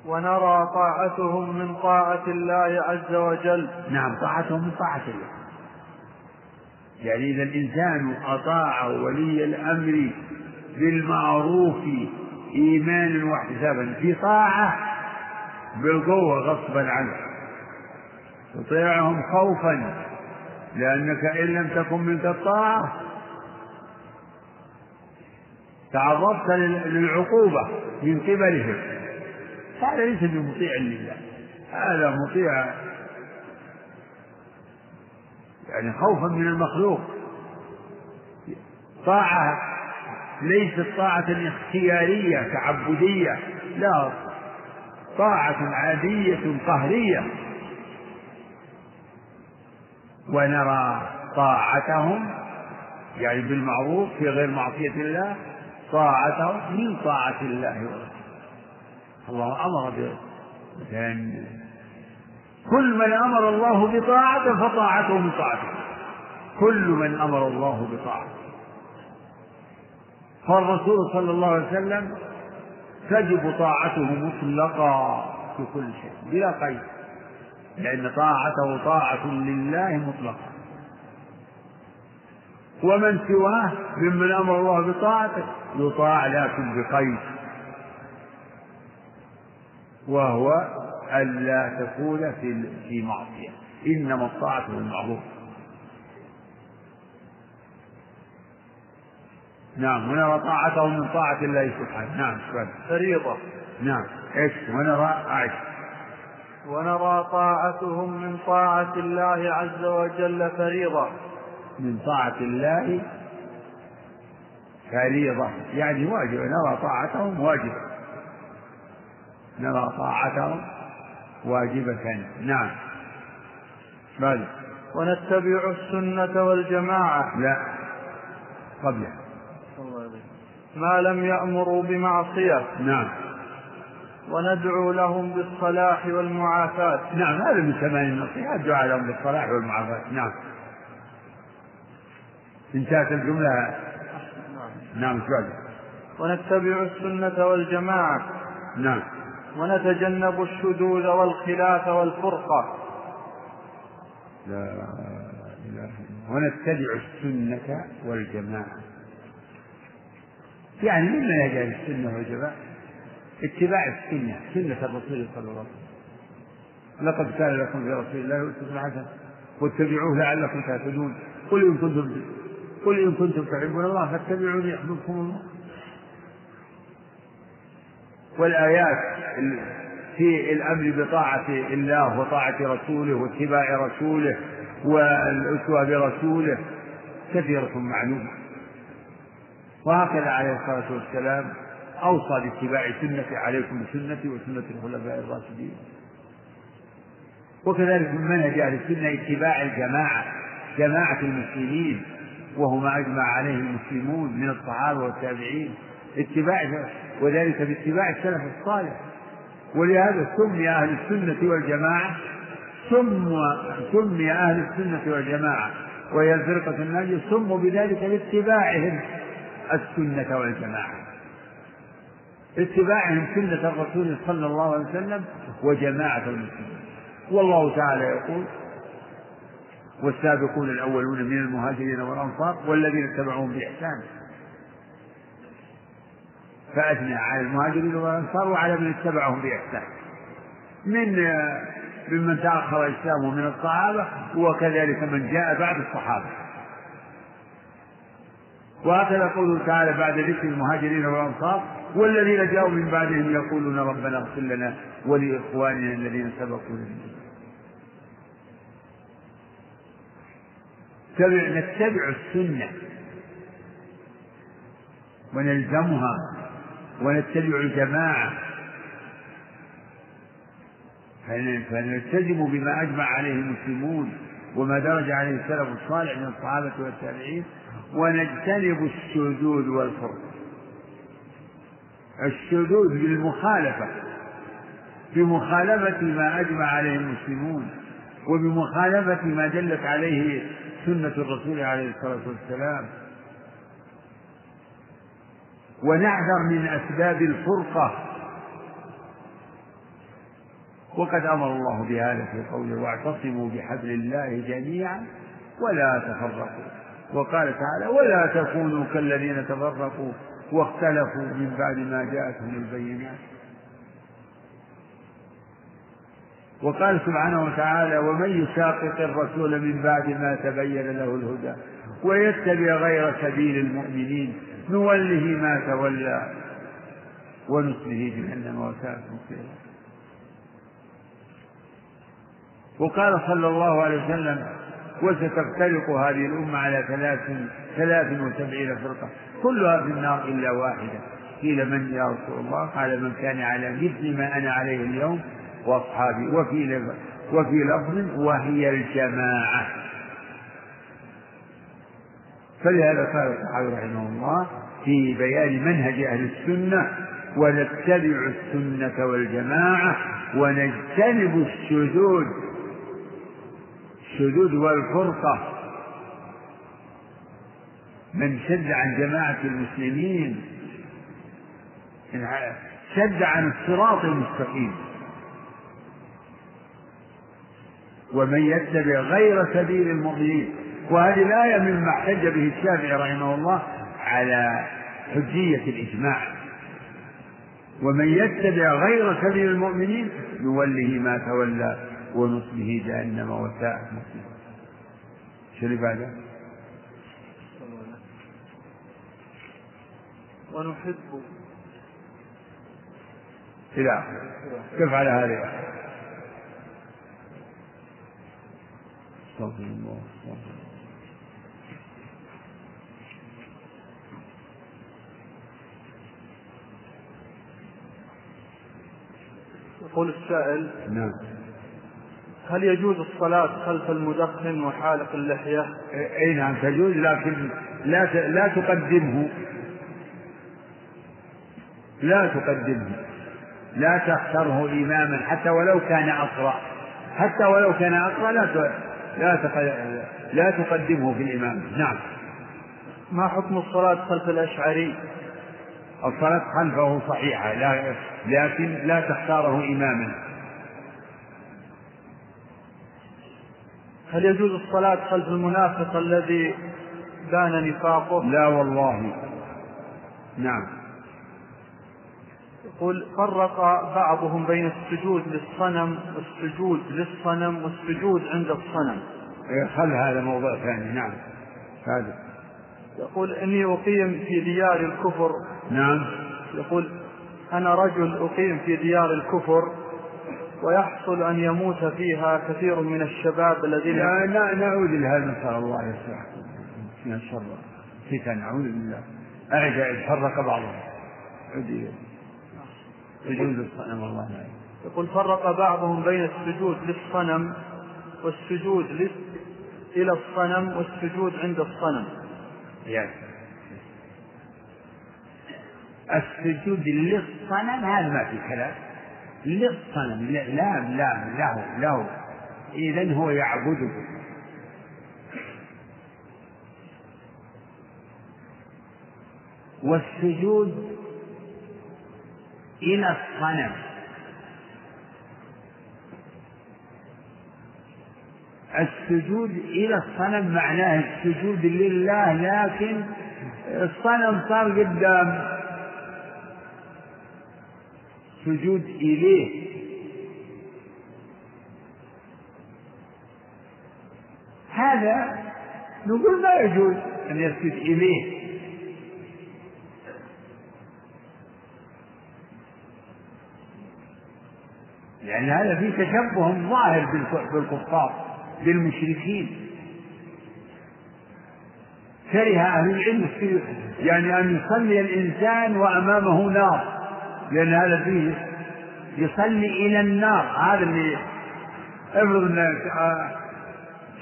ونرى طاعتهم من طاعة الله عز وجل. نعم، طاعتهم من طاعة الله، يعني إذا الإنسان أطاع ولي الأمر بالمعروف إيمانا واحتسابا في طاعة بالقوة غصبا عنه، تطيعهم خوفا، لأنك إن لم تكن منك الطاعة تعرضت للعقوبة من قبلهم. هذا ليس بمطيع لله، هذا مطيع يعني خوفا من المخلوق. طاعة ليست طاعة اختيارية تعبدية، لا، طاعة عادية قهرية. ونرى طاعتهم يعني بالمعروف في غير معصية الله، طاعتهم من طاعة الله ورسوله. الله أمر به، لأن كل من أمر الله بطاعة فطاعته من طاعته، كل من أمر الله بطاعة. فالرسول صلى الله عليه وسلم تجب طاعته مطلقا في كل شيء بلا قيد، لأن طاعته طاعة لله مطلقا، ومن سواه ممن أمر الله بطاعته يطاع لكن بقيد، وهو ألا تكون في معصية، إنما الطاعة بالمعروف. نعم، ونرى طاعته من طاعة الله سبحانه. نعم، فريضة. نعم، ونرى طاعتهم من طاعة الله عز وجل فريضة، من طاعة الله فريضة يعني واجبة. نرى طاعتهم واجبة، نرى طاعتهم واجبة. نعم، بل ونتبع السنة والجماعة. لا، قبلها ما لم يأمروا بمعصية. نعم، وندعو لهم بالصلاح والمعافاة. نعم، هذا من ثماني النصيحة، الدعاء لهم بالصلاح والمعافاة. نعم، انتهت الجملة. نعم، ونتبع السنة والجماعة. نعم، ونتجنب الشذوذ والخلاف والفرقة. لا إله إلا، ونتبع السنة والجماعة يعني من منهج السنة والجماعة اتباع السنة، سنة الرسول صلى الله عليه وسلم. لقد كان لكم في رسول الله أسوة حسنة واتبعوه لعلكم تهتدون، قل إن كنتم تحبون الله فاتبعوني يحببكم الله. والآيات في الأمر بطاعة الله وطاعة رسوله واتباع رسوله والأسوة برسوله كثيرة معلومة. وهكذا عليه الصلاة والسلام أوصى باتباع سنتي، عليكم بسنتي وسنة الخلفاء الراشدين. وكذلك من منهج أهل السنة اتباع الجماعة، جماعة المسلمين وهما أجمع عليه المسلمون من الصحابة والتابعين، وذلك باتباع السلف الصالح. ولهذا سمي أهل السنة والجماعة وهي الفرقة الناجية، سموا بذلك باتباعهم السنة والجماعة، اتباعهم سنة الرسول صلى الله عليه وسلم وجماعة المسلمين. والله تعالى يقول: والسابقون الأولون من المهاجرين والأنصار والذين اتبعوهم بإحسان. فأثنى على المهاجرين والأنصار وعلى من اتبعهم بإحسان ممن تأخر إسلامه من الصحابة، وكذلك من جاء بعد الصحابة. وهكذا قوله تعالى بعد ذكر المهاجرين والأنصار: والذين جاءوا من بعدهم يقولون ربنا اغفر لنا ولإخواننا الذين سبقونا. نتبع السنة ونلزمها، ونتبع الجماعة فنلتزم بما أجمع عليه المسلمون وما درج عليه السلف الصالح من الصحابة والتابعين، ونجتنب الشذوذ والفرقة. الشذوذ بالمخالفة، بمخالفة ما أجمع عليه المسلمون وبمخالفة ما دلت عليه سنة الرسول عليه الصلاة والسلام. ونحذر من أسباب الفرقة، وقد أمر الله بهذا في قوله: واعتصموا بحبل الله جميعا ولا تفرقوا. وقال تعالى: ولا تكونوا كالذين تفرقوا واختلفوا من بعد ما جاءتهم البينات. وقال سبحانه وتعالى: ومن يشاقق الرسول من بعد ما تبين له الهدى ويتبع غير سبيل المؤمنين نوله ما تولى ونصله جهنم وساءت مصيرا. وقال صلى الله عليه وسلم: وستفترق هذه الأمة على 73 فرقة كلها في النار إلا واحدة. قيل: من يا رسول الله؟ قال: من كان على مثل ما أنا عليه اليوم وأصحابي. وفي لفظ: وهي الجماعة. فلهذا قال الصحابي رحمه الله في بيان منهج أهل السنة: ونتبع السنة والجماعة ونجتنب الشذوذ والفرقة. من شد عن جماعة المسلمين شد عن الصراط المستقيم، ومن يتبع غير سبيل المؤمنين. وهذه الآية مما احتج به الشافعي رحمه الله على حجية الإجماع: ومن يتبع غير سبيل المؤمنين نوله ما تولى ونصله جهنم وساءت مصيرا. شو اللي بعده؟ ونحب إلى آخره. كيف على هذا؟ استغفر الله. يقول السائل: نعم، هل يجوز الصلاة خلف المدخن وحالق اللحية؟ اي نعم تجوز، لكن لا تقدمه، لا تختره إماما حتى ولو كان أقرأ، لا تقدمه في الإمام. نعم. ما حكم الصلاة خلف الأشعري؟ الصلاة خلفه صحيحة، لكن لا تختاره إماما. هل يجوز الصلاة خلف المنافق الذي بان نفاقه؟ لا والله. نعم. يقول: فرق بعضهم بين السجود للصنم والسجود عند الصنم. خل هذا موضوع ثاني. نعم. هذا يقول: إني أقيم في ديار الكفر. نعم. يقول: أنا رجل أقيم في ديار الكفر ويحصل أن يموت فيها كثير من الشباب الذين لا نعود لهذا، نسأل الله يصلح من الشر فتن، أعوذ بالله. أعجل فرق بعضهم. سجود الصنم والله. يقول: فرق بعضهم بين السجود للصنم والسجود إلى الصنم والسجود عند الصنم. يعني السجود للصنم هذا ما في كلام، للصنم لا له، إذن هو يعبده. والسجود إلى الصنم، السجود إلى الصنم معناه السجود لله، لكن الصنم صار قدام، سجود إليه. هذا نقول لا يجوز أن يسجد إليه، لأن هذا فيه تشبه ظاهر بالكفار بالمشركين. كره أهل العلم يعني أن يصلي الإنسان وأمامه نار، لأن هذا فيه يصلي إلى النار. هذا اللي افرض أن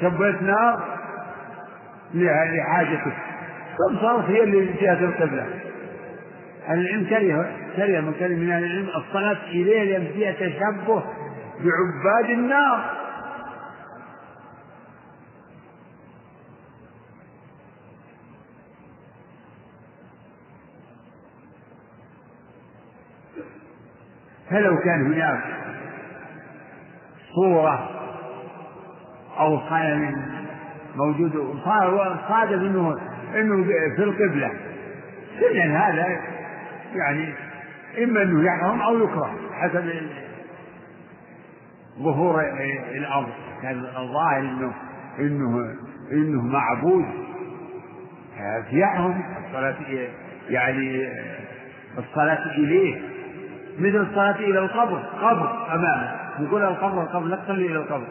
شبهت نار لحاجته ثم صارت هي اللي جهة القبلة. أهل العلم كره من أهل العلم الصلاة إليه، لأن فيها تشبه بعباد النار. فلو كان هناك صورة أو صنم موجود صادف أنه في القبلة لأن هذا يعني إما أنه يعلم أو يكره حسب ظهور الأمر. كان الظاهر إنه معبود يعلم الصلاة يعني الصلاة إليه مثل الصلاة إلى القبر، قبر أمامه يقول القبر لا تصلي إلى القبر،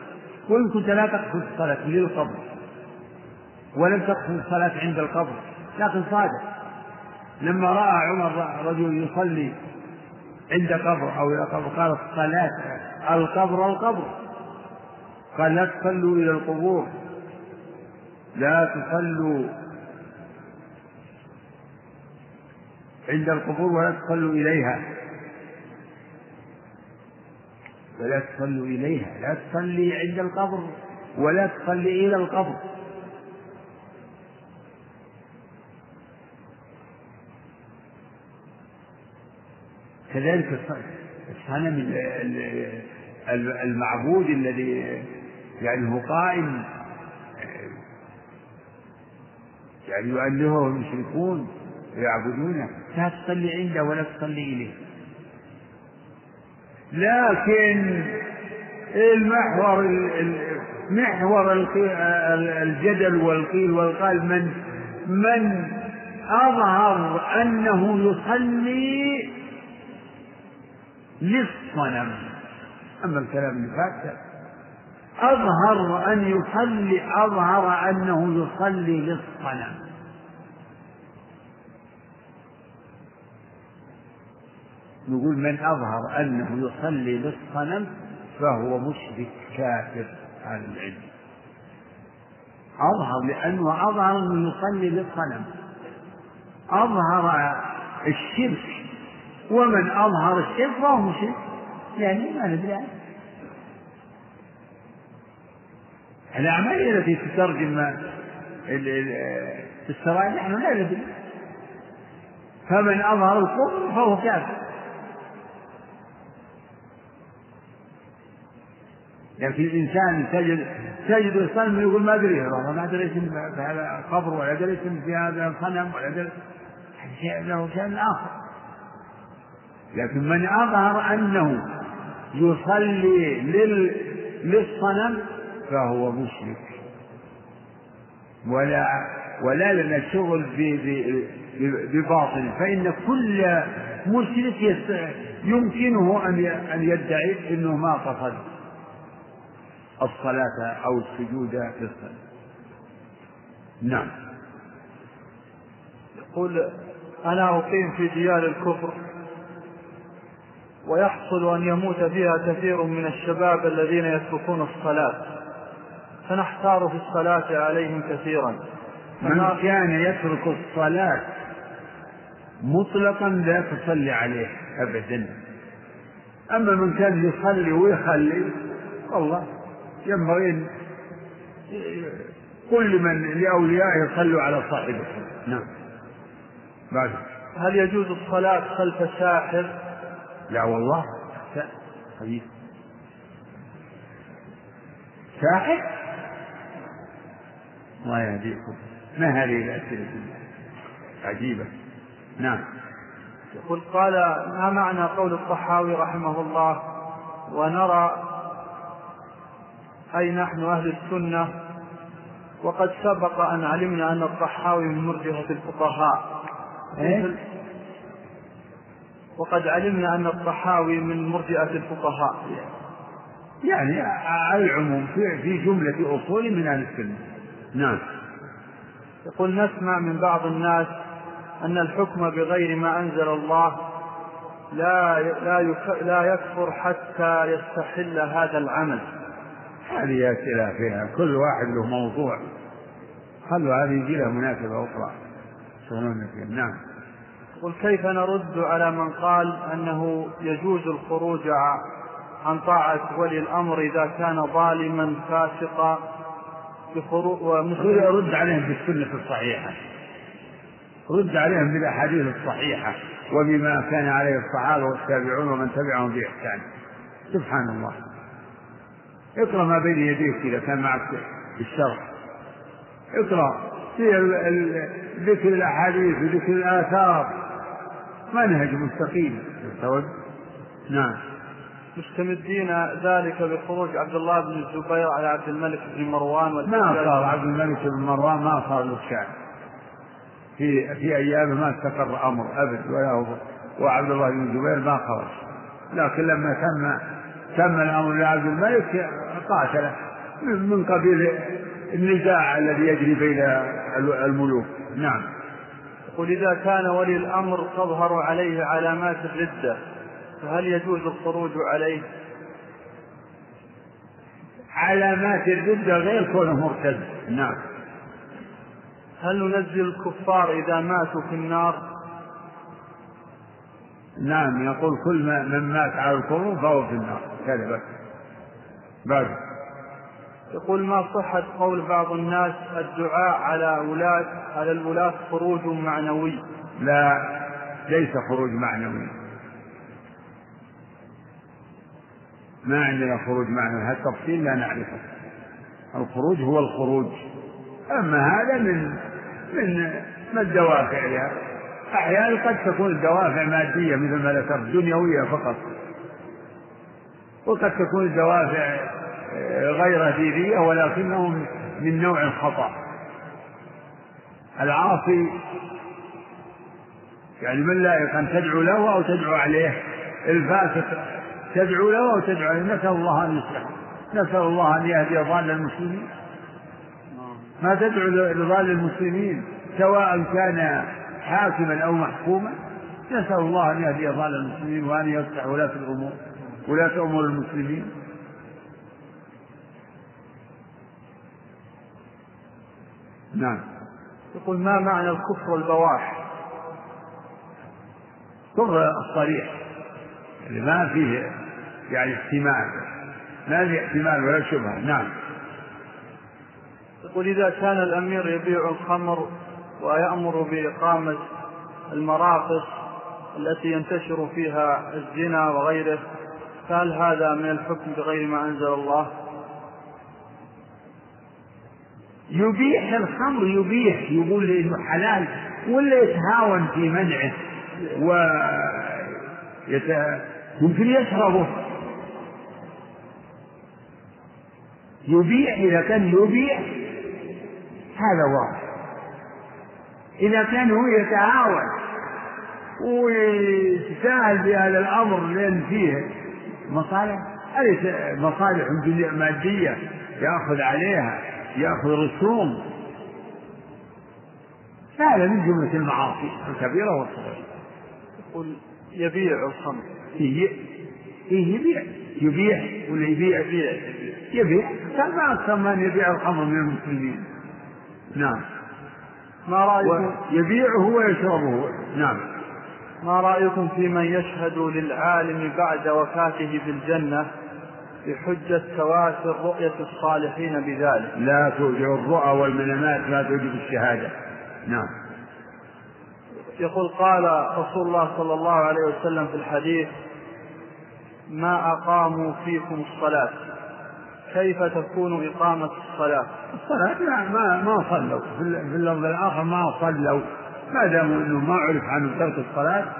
وإن كنت لا تقصد الصلاة للقبر ولم تقصد الصلاة عند القبر لكن صادق. لما رأى عمر رجل يصلي عند قبر أو إلى قبر قال الصلاة القبر القبر، قال لا تصلوا إلى القبور، لا تصلوا عند القبور ولا تصلوا إليها، ولا تصلوا إليها، لا تصلي عند القبر ولا تصلي إلى القبر. كذلك الصنم المعبود الذي يعني هو قائم يعني يؤلهه المشركون يعبدونه، لا تصلي عنده ولا تصلي إليه. لكن محور الجدل والقيل والقال من أظهر أنه يصلي للصنم، أما الكلام الفاسد أظهر أنه يصلي للصنم نقول من أظهر أنه يصلي للصنم فهو مشرك كافر عن العلم، أظهر لأنه أظهر أنه يصلي للصنم، أظهر الشرك، ومن أظهر الشرك فهو مشرك يعني ما ندري. الأعمال التي تترجم السرائر نحن لا ندري، فمن أظهر الكفر فهو كافر. لكن يعني الإنسان تجد الصنم يقول ما أدري، ما أدري في هذا قبر ولا أدري في هذا صنم ولا أدري له شيء آخر. لكن من أظهر أنه يصلي للصنم فهو مشرك، ولا لنا شغل بباطل، فإن كل مشرك يمكنه أن يدعي أنه ما قصد الصلاة أو السجود في الصلاة. نعم. يقول أنا أقيم في ديار الكفر ويحصل أن يموت فيها كثير من الشباب الذين يتركون الصلاة، فنحتار في الصلاة عليهم كثيرا. من كان يترك الصلاة مطلقا لا تصلي عليه أبدا، أما من كان يصلي ويخلي الله ينبغي كل من لأوليائه يصلوا على صاحبه. نعم. بعد هل يجوز الصلاة خلف الساحر؟ لا والله، حديث ساحر ما يهديكم، ما هذه الأسئلة عجيبة. نعم. يقول قال ما معنى قول الطحاوي رحمه الله ونرى أي نحن أهل السنة، وقد سبق أن علمنا أن الطحاوي من مرجئة الفقهاء وقد علمنا أن الطحاوي من مرجئة الفقهاء يعني العموم في جملة أصول من أهل السنة. نعم. يقول نسمع من بعض الناس أن الحكم بغير ما أنزل الله لا يكفر حتى يستحل هذا العمل. هذه أسئلة فيها كل واحد له موضوع، خلوا هذه جيلة مناسبة أخرى. نعم. قل كيف نرد على من قال أنه يجوز الخروج عن طاعة ولي الأمر إذا كان ظالما فاسقا ومسلما؟ رد عليهم بالسنة الصحيحة، رد عليهم بالأحاديث الصحيحة وبما كان عليه الصحابة والتابعون ومن تبعهم بإحسان. سبحان الله، اقرأ ما بين يديك إذا كان معك بالشرع، اقرأ في ذكر الأحاديث وذكر الآثار منهج مستقيم بالتوجه. نعم. مستمدين ذلك بخروج عبد الله بن الزبير على عبد الملك بن مروان. ما صار عبد الملك بن مروان ما صار له شأن في أيامه، ما استقر أمر أبد وعبد الله بن الزبير ما خرج، لكن لما تم الأمر لعبد الملك قاتله من قبيل النزاع الذي يجري بين الملوك. نعم. قل إذا كان ولي الأمر تظهر عليه علامات الردة فهل يجوز الخروج عليه؟ علامات الردة غير كونه مرتد. نعم. هل ننزل الكفار إذا ماتوا في النار؟ نعم، يقول كل من مات على الكفر فهو في النار. كذبت. بعد. يقول ما صحة قول بعض الناس الدعاء على الولاة خروج معنوي؟ لا، ليس خروج معنوي، ما عندنا خروج معنوي، هذا التفصيل لا نعرفه. الخروج هو الخروج، أما هذا من الدوافع لها. أحيانا قد تكون الدوافع مادية مثل ما ذكرت، دنيوية فقط، وقد تكون الدوافع غير دينية ولكنهم من نوع خطأ. العاصي يعني من لائق أن تدعو له أو تدعو عليه، الفاسق تدعو له أو تدعو عليه. نسأل الله أن يصلح، نسأل الله أن يهدي ضال المسلمين. ما تدعو لضال المسلمين سواء كان حاكما أو محكوما، نسأل الله أن يهدي ضال المسلمين وأن يصلح ولاة أمور المسلمين. نعم. يقول ما معنى الكفر والبواح؟ كفر الصريح اللي ما فيه يعني احتمال، ما فيه احتمال ولا شبهة. نعم. يقول إذا كان الأمير يبيع الخمر ويأمر بإقامة المراقص التي ينتشر فيها الزنا وغيره، فهل هذا من الحكم بغير ما أنزل الله؟ يبيح الخمر، يبيح، يقول إنه حلال، ولا يتهاون في منعه ويمكن يشربه. يبيح إذا كان يبيح هذا واضح، إذا كان هو يتعاون ويستاهل بهذا الأمر لأن فيه مصالح، أليس مصالح مادية يأخذ عليها، يأخذ رسوم، هذا من جملة المعاصي الكبيرة والصغيرة. يقول يبيع الخمر، يبيع، يبيع ولا يبيع كما أكثر من يبيع الخمر من المسلمين. نعم. ما رأيكم يبيعه ويشربه؟ نعم. ما رأيكم في من يشهد للعالم بعد وفاته بالجنة بحجة تواتر رؤية الصالحين بذلك؟ لا توجه الرؤى والمنامات، لا توجب الشهادة. نعم. يقول قال رسول الله صلى الله عليه وسلم في الحديث ما أقاموا فيكم الصلاة، كيف تكون إقامة الصلاة؟ الصلاة ما صلوا، في اللفظ الآخر ما صلوا، ما داموا أنه ما عرف عن ترك الصلاة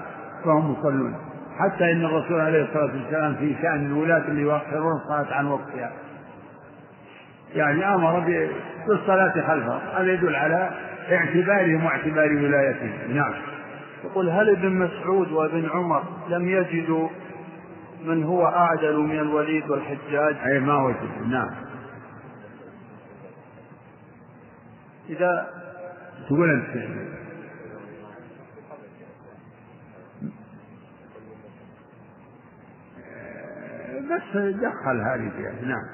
فهم يصلون، حتى إن الرسول عليه الصلاة والسلام في شأن الولاة اللي يؤخرون الصلاة عن وقتها يعني أمر بالصلاة خلفهم، هذا يدل على اعتبارهم واعتبار ولايتهم. نعم. يقول هل ابن مسعود وابن عمر لم يجدوا من هو أعدل من الوليد والحجاج؟ أي ما وجد. نعم. إذا تقول أنت بس دخل هذه. نعم.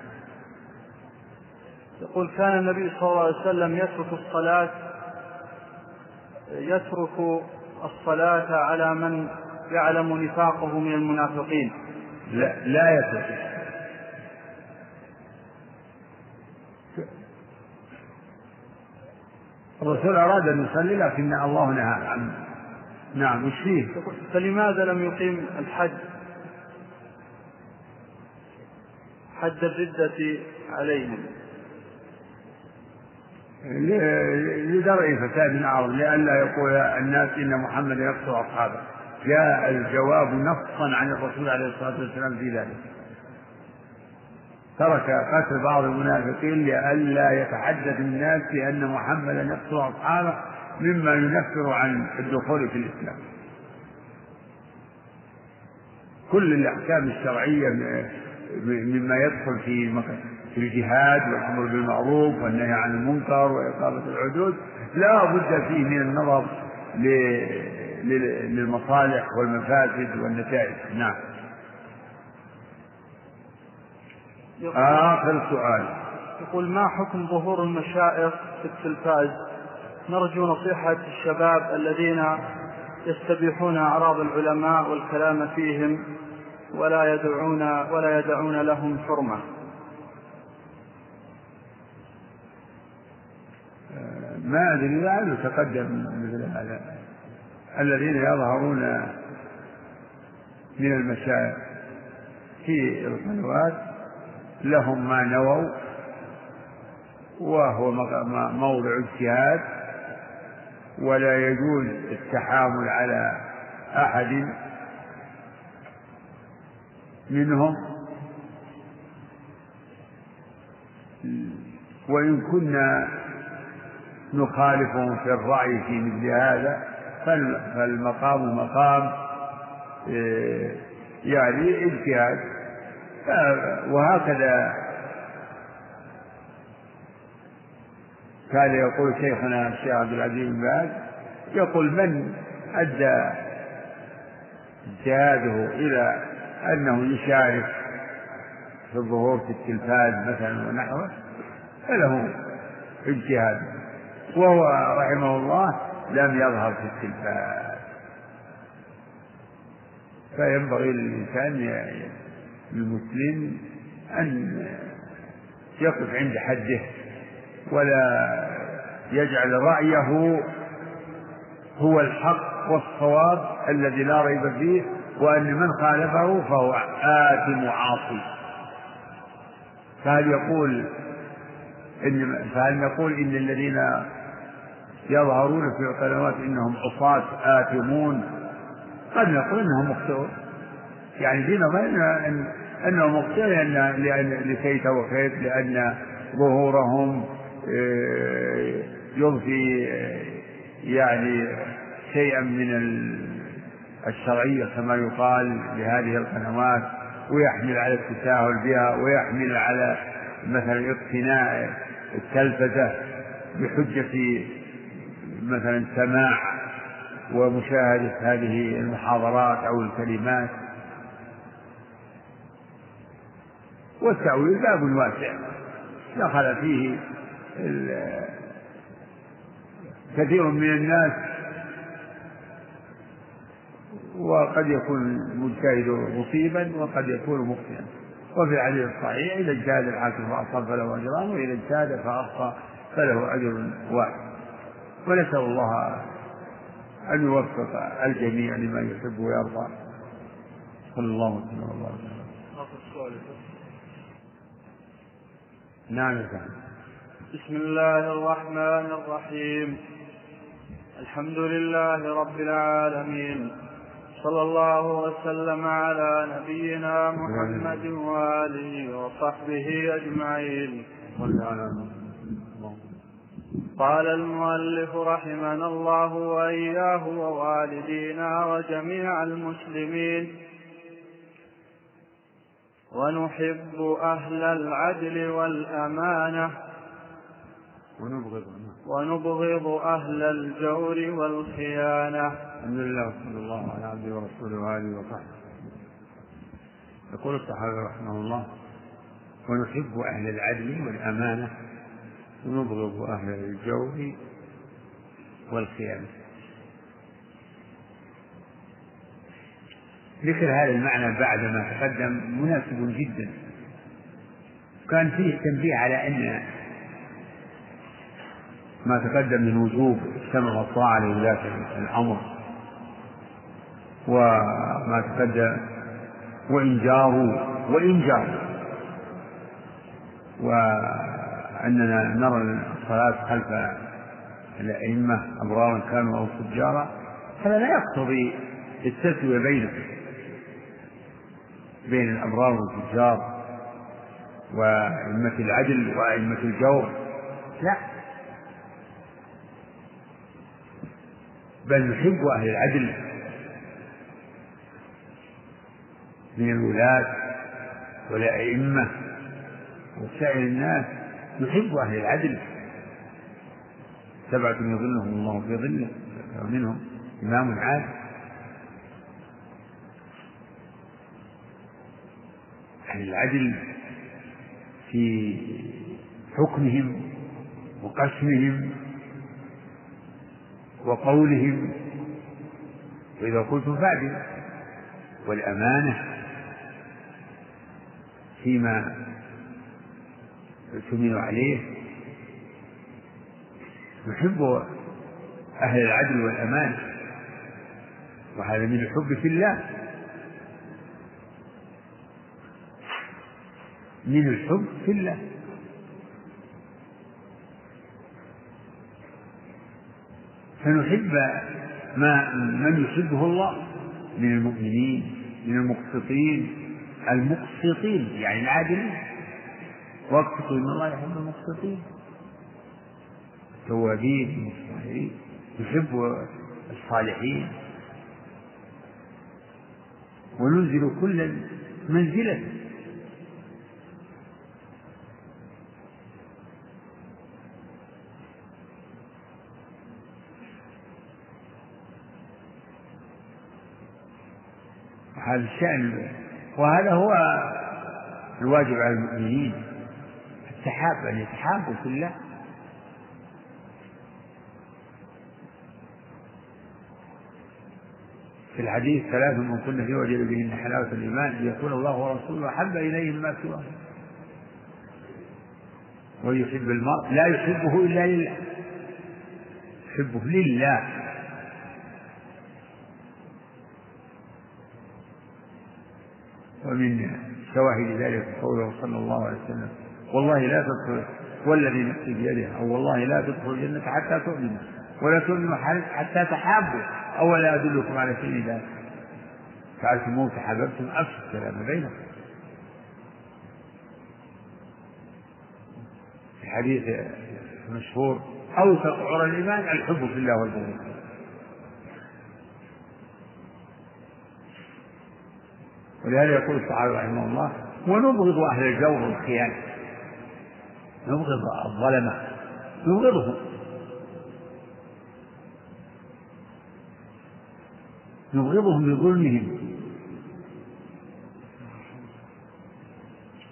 يقول كان النبي صلى الله عليه وسلم يترك الصلاة على من يعلم نفاقه من المنافقين. لا يترك، الرسول أراد أن يصلي لكن الله نهى عنه. نعم. وش فيه؟ فلماذا لم يقيم الحد حد الردة عليهم؟ لدرء فساد الأرض، لئلا يقول الناس إن محمد يقتل أصحابه. جاء الجواب نصا عن الرسول عليه الصلاة والسلام في ذلك. ترك قتل بعض المنافقين لئلا يتحدث الناس بأن محمدا يقتل أصحابه مما ينفر عن الدخول في الإسلام. كل الأحكام الشرعية مما يدخل في الجهاد والأمر بالمعروف والنهي عن المنكر وإقامة الحدود لا بد فيه من النظر للمصالح والمفاسد والنتائج. نعم. آخر سؤال يقول: ما حكم ظهور المشائخ في التلفاز؟ نرجو نصيحة الشباب الذين يستبيحون أعراض العلماء والكلام فيهم ولا يدعون لهم حرمة. ما أدري لعله تقدم مثل هذا الذين يظهرون من المشايخ في القنوات لهم ما نووا وهو موضع اجتهاد، ولا يجوز التحامل على أحد منهم، وإن كنا نخالفهم في الرأي في مثل هذا فالمقام مقام يعني اجتهاد. وهكذا كان يقول شيخنا الشيخ عبد العزيز بن باز، يقول: من أدى اجتهاده إلى أنه يشارك في الظهور في التلفاز مثلا ونحوه فله اجتهاد، وهو رحمه الله لم يظهر في التلفاز. فينبغي للإنسان المسلم أن يقف عند حده ولا يجعل رأيه هو الحق والصواب الذي لا ريب فيه، وأن من خالفه فهو آثم وعاصي. فهل نقول إن الذين يظهرون في القنوات إنهم عصاة آثمون؟ قد نقول إنهم مخطئون، يعني دينا أنهم مخطئون لكيت وكيت، لأن ظهورهم يضفي يعني شيئا من الشرعية كما يقال لهذه القنوات، ويحمل على التساهل بها، ويحمل على مثلا اقتناء التلفزة بحجة مثلا سماع ومشاهدة هذه المحاضرات أو الكلمات. والتأويل باب واسع دخل فيه كثير من الناس، وقد يكون مجتهد مصيبا وقد يكون مخطئا. وفي الحديث الصحيح: إذا اجتهد الحاكم فأصاب فله أجران، وإذا اجتهد فأخطأ فله أجر واحد. ونسأل الله أن يوفق الجميع لما يحب ويرضى. صلى الله عليه وسلم. نعم. بسم الله الرحمن الرحيم. الحمد لله رب العالمين، صلى الله وسلم على نبينا محمد وآله وصحبه أجمعين. قال المؤلف رحمنا الله وإياه ووالدينا وجميع المسلمين: ونحب أهل العدل والأمانة ونبغض أهل الجور والخيانة. الحمد لله وصلى الله على عبده ورسوله وآله وصحبه. يقول الصحابي رحمه الله: ونحب أهل العدل والأمانة ونبغض أهل الجور والخيانة. ذكر هذا المعنى بعدما تقدم مناسب جدا، كان فيه تنبيه على أن ما تقدم من وجوب السمع والطاعة لولاة الأمر، وما تقدم وإن جاروا أننا نرى الصلاة خلف الأئمة أبرارا كانوا أو فجارا، هذا لا يقتضي التسوية بين الأبرار والفجار وأئمة العدل وأئمة الجور، لا، بل نحب أهل العدل من الولاة والأئمة وسائر الناس، نحب أهل العدل، سبعة يظلهم الله في ظله ومنهم إمام عادل. أهل العدل في حكمهم وقسمهم وقولهم، وإذا قلتم فاعدل، والأمانة فيما تؤمن عليه، نحب أهل العدل والأمانة، وهذا من الحب في الله، من الحب في الله. فنحب من يحبه الله من المؤمنين، من المقسطين يعني العادلين، واقسطوا إن الله يحب المقسطين، التوابين المصطهرين، يحب الصالحين، وننزل كلا منزلة. هذا الشأن، وهذا هو الواجب على المؤمنين، التحاب، أن يتحابوا في الله. في الحديث: ثلاث من كن فيه وجد بهن حلاوة الإيمان، أن يكون الله ورسوله أحب إليهم ما سواه، ويحب المرء لا يحبه إلا لله، يحبه لله. ومن شواهد ذلك قوله صلى الله عليه وسلم: والله لا تدخل والذي نفسي بيده، أو والله لا تدخل الجنة حتى تؤمنوا، ولا تؤمنوا حتى تحابوا، أولا أدلكم على شيء ذلك فعلتموه تحاببتم، أفشوا السلام بينكم. في حديث مشهور: أوثق عرى الإيمان الحب في الله والبغض. ولهذا يقول الصحابة رحمه الله: ونبغض أهل الجور والخيانة، نبغض الظلمة، نبغضهم، نبغضهم بظلمهم،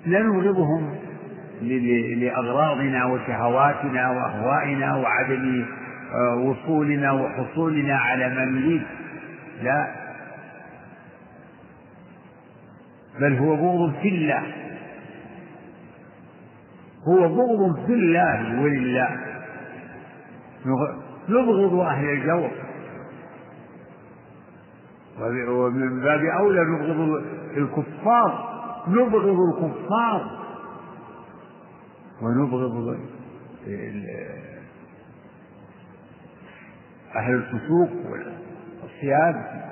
لا نبغضهم لأغراضنا وشهواتنا وأهوائنا وعدم وصولنا وحصولنا على ما نريد، لا، بل هو بغض في الله، هو بغض في الله ولله. نبغض أهل الجور، ومن باب أولى نبغض الكفار، نبغض الكفار ونبغض أهل الفسوق والصياد.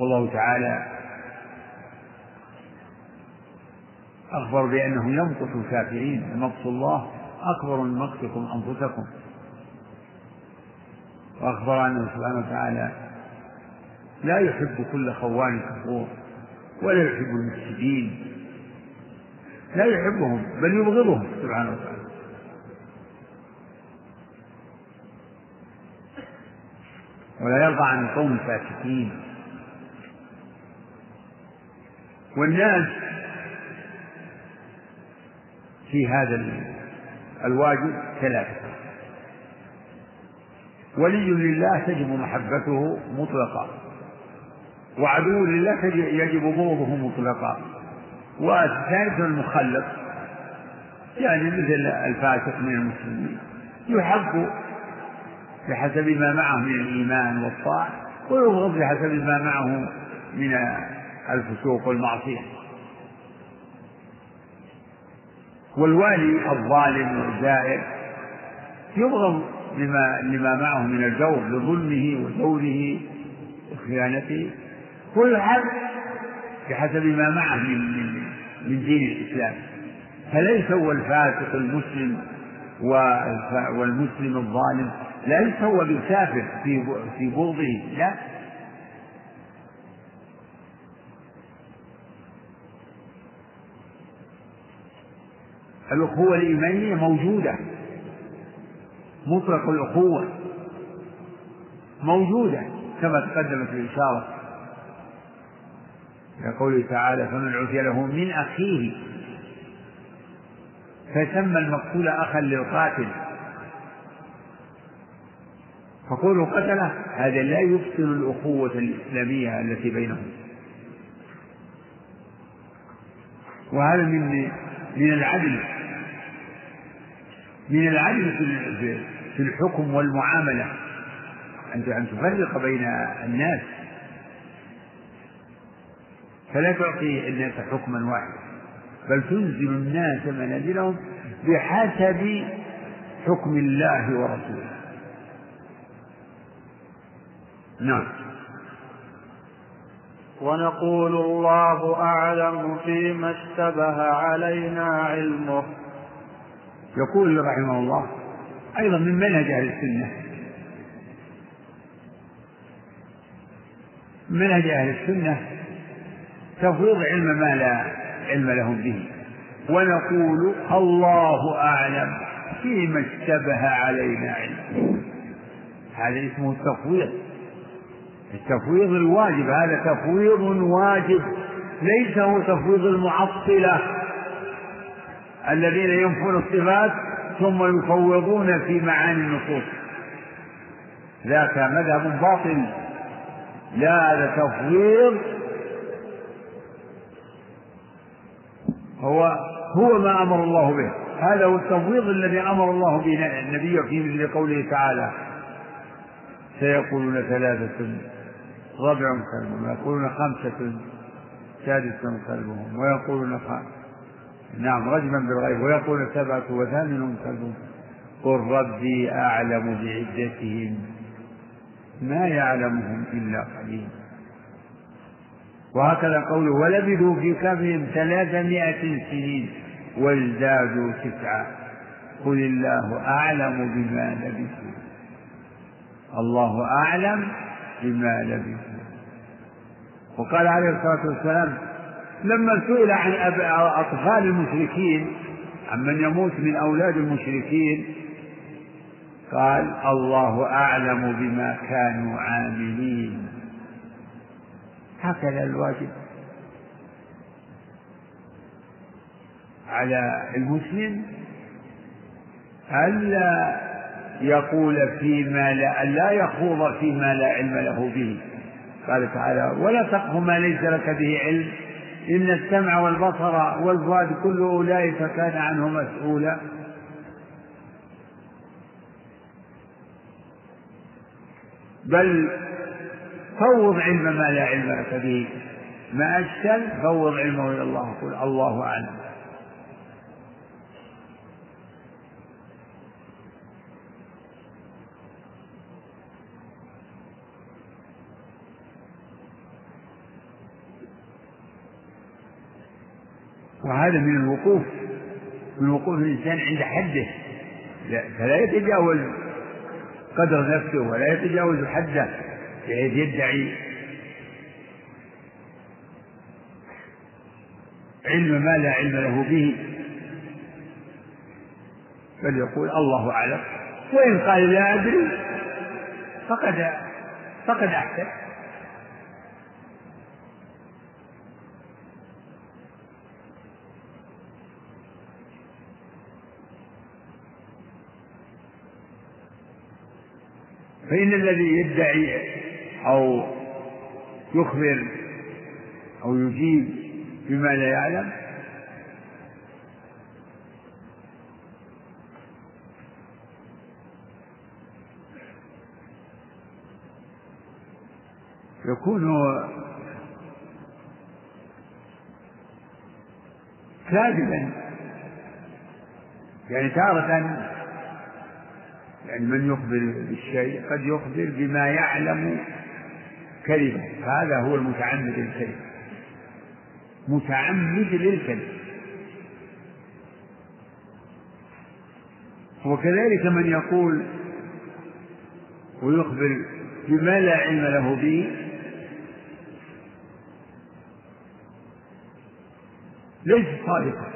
والله تعالى أخبر بأنه يمقت الكافرين، مقت الله أكبر من مقتكم أنفسكم، وأخبر أنه سبحانه وتعالى لا يحب كل خوان كفور، ولا يحب المفسدين، لا يحبهم بل يبغضهم سبحانه وتعالى. ولا يرضى عن القوم الفاسقين. والناس في هذا الواجب ثلاثة: ولي لله تجب محبته مطلقا، وعدو لله يجب بغضه مطلقا، والثالث المخلط، يعني مثل الفاسق من المسلمين، يحب بحسب ما معه من الإيمان والطاعة، ويبغض بحسب ما معه من الفسوق والمعصية. والوالي الظالم والزائر يبغض لما معه من الجور لظلمه وزوره وخيانته، كل حد بحسب ما معه من دين الإسلام. فليس هو الفاسق المسلم والمسلم الظالم، ليس هو بالكافر في بغضه، لا. الأخوة الإيمانية موجودة، مطلق الأخوة موجودة كما تقدمت الإشارة يقول تعالى: فمن عفي له من أخيه فسمى المقتول أخا للقاتل فقولوا قتله، هذا لا يبطل الأخوة الإسلامية التي بينهم. وهذا من العدل في الحكم والمعاملة أن تفرق بين الناس، فلا تعطي الناس حكما واحدا، بل تنزل الناس منازلهم بحسب حكم الله ورسوله. نعم. ونقول: الله أعلم فيما اشتبه علينا علمه. يقول رحمه الله أيضا من منهج أهل السنة، منهج أهل السنة تفوض علم ما لا علم لهم به. ونقول: الله أعلم فيما اشتبه علينا علمه. هذا اسمه التفويض الواجب، هذا تفويض واجب، ليس هو تفويض المعطلة الذين ينفون الصفات ثم يفوضون في معاني النصوص، ذاك مذهب باطل. لا، هذا تفويض هو ما أمر الله به، هذا هو التفويض الذي أمر الله به النبي فيه، مثل قوله تعالى: سيقولون ثلاثة، رابعهم كلبهم، ويقولون خمسة، سادسهم كلبهم، ويقولون رجما بالغيب، ويقولون سبعة، وثامنهم كلبهم. قل ربي أعلم بعدتهم ما يعلمهم إلا قليل. وهكذا قوله: ولبثوا في كهفهم 300 سنين وازدادوا 9. قل الله أعلم بما لبثوا. الله أعلم بما لبثوا. وقال عليه الصلاة والسلام لما سئل عن أطفال المشركين، عمن يموت من أولاد المشركين، قال: الله أعلم بما كانوا عاملين. هكذا الواجب على المسلم ألا يقول فيما لا يخوض فيما لا علم له به. قال تعالى: ولا تقف ما ليس لك به علم إن السمع والبصر والفؤاد كل أولئك كان عنه مسؤولا. بل فوض علم ما لا علم لك به، ما أشكل فوض علمه إلى الله، قل الله أعلم. وهذا من وقوف الإنسان عند حده، فلا يتجاوز قدر نفسه ولا يتجاوز حده بحيث يدعي علم ما لا علم له به، بل يقول: الله أعلم. وإن قال لا أدري فقد أحسن. فإن الذي يدعي أو يخبر أو يجيب بما لا يعلم كاذبا، يعني تارة يعني من يخبر بالشيء قد يخبر بما يعلم كذبا، فهذا هو المتعمد للكذب، متعمد للكذب. وكذلك من يقول ويخبر بما لا علم له به ليس صادقا،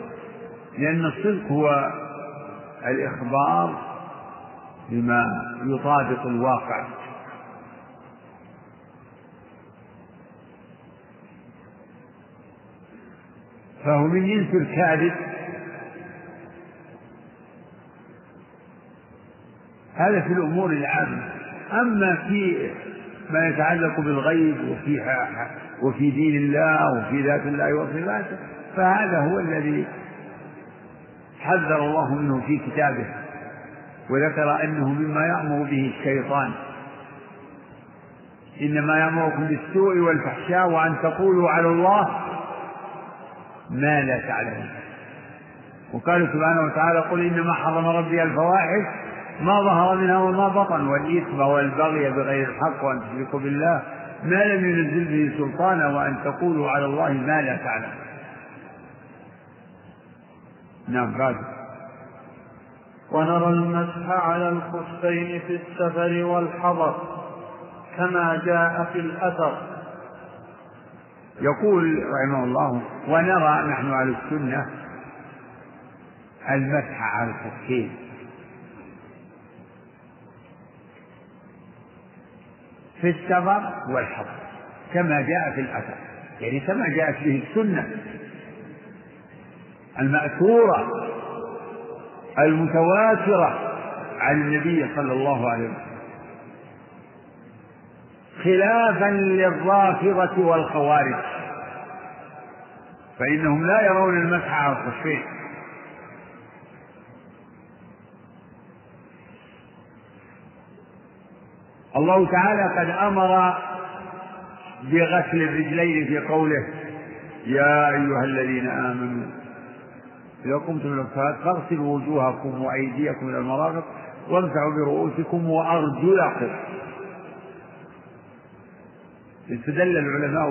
لأن الصدق هو الإخبار بما يطابق الواقع. فهو من جنس الكاذب، هذا في الأمور العامة. أما في ما يتعلق بالغيب وفي دين الله وفي ذات الله وصفاته فهذا هو الذي حذر الله منه في كتابه، وذكر أنه مما يأمر به الشيطان: إنما يأمركم بالسوء والفحشاء وأن تقولوا على الله ما لا تعلمون. وقال سبحانه وتعالى: قل إنما حرم ربي الفواحش ما ظهر منها وما بطن والإثم والبغي بغير الحق وأن تشركوا بالله ما لم ينزل به سلطانا وأن تقولوا على الله ما لا تعلمون. نعم. ونرى المسح على الخفين في السفر والحضر كما جاء في الأثر. يقول رحمه الله: ونرى نحن على السنة المسح على الخفين، في السفر والحضر كما جاء في الأثر، يعني كما جاءت به السنة المأثورة المتواترة عن النبي صلى الله عليه وسلم، خلافا للرافضة والخوارج، فإنهم لا يرون المسح على الخفين. الله تعالى قد أمر بغسل الرجلين في قوله: يا أيها الذين آمنوا إذا قمتم إلى الصلاة فاغسلوا وجوهكم وأيديكم إلى المرافق وامسحوا برؤوسكم وأرجلكم. استدل العلماء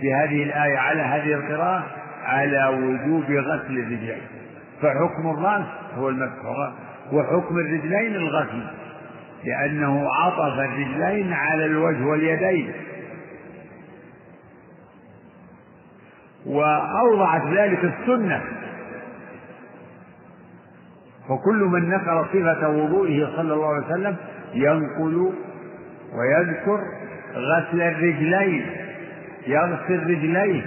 بهذه الآية على هذه القراءة على وجوب غسل الرجلين، فحكم الرأس هو المسح وحكم الرجلين الغسل، لأنه عطف الرجلين على الوجه واليدين. وأوضعت ذلك السنة، فكل من نقل صفة وضوئه صلى الله عليه وسلم ينقل ويذكر غسل الرجلين، يغسل رجليه،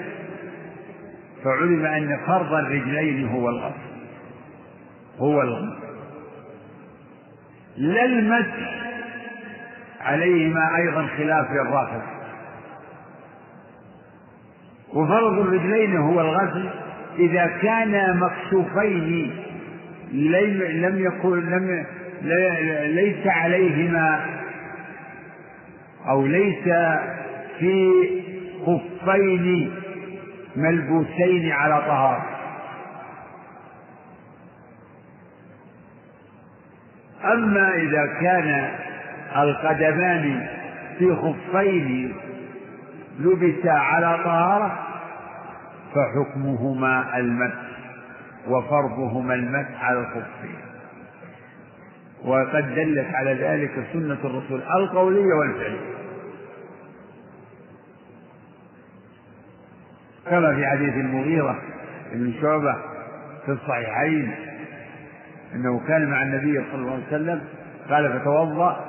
فعلم أن فرض الرجلين هو الغسل، هو الغسل لا المسح عليهما، أيضا خلاف للرافض. وفرض الرجلين هو الغسل إذا كانا مكشوفين ليس عليهما أو ليس في خفين ملبوسين على طهارة. أما إذا كان القدمان في خفين لبسا على طهارة فحكمهما المسح وفرضهما المسح على الخفين، وقد دلت على ذلك سنة الرسول القولية والفعلية، كما في حديث المغيرة بن شعبة في الصحيحين أنه كان مع النبي صلى الله عليه وسلم قال: فتوضأ،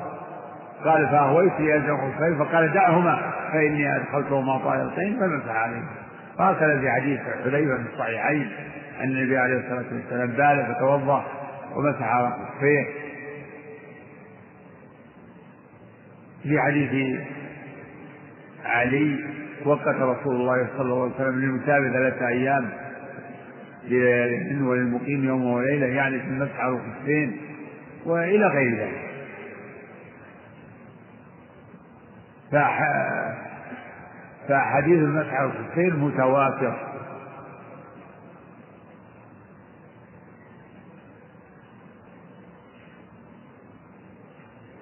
قال: فأهويت لأزع خفين، فقال: دعهما فإني أدخلتهما طاهرتين، فمسح عليهما. وهكذا في حديث حذيفة في الصحيحين أن النبي عليه الصلاة والسلام بال فتوضأ ومسح على خفيه. في حديث علي: وقت رسول الله صلى الله عليه وسلم للمسافر 3 أيام لليالهن وللمقيم يوم وليلة، يعني في المسح على الخفين، وإلى غير ذلك. فحديث المسح على الخفين متواتر،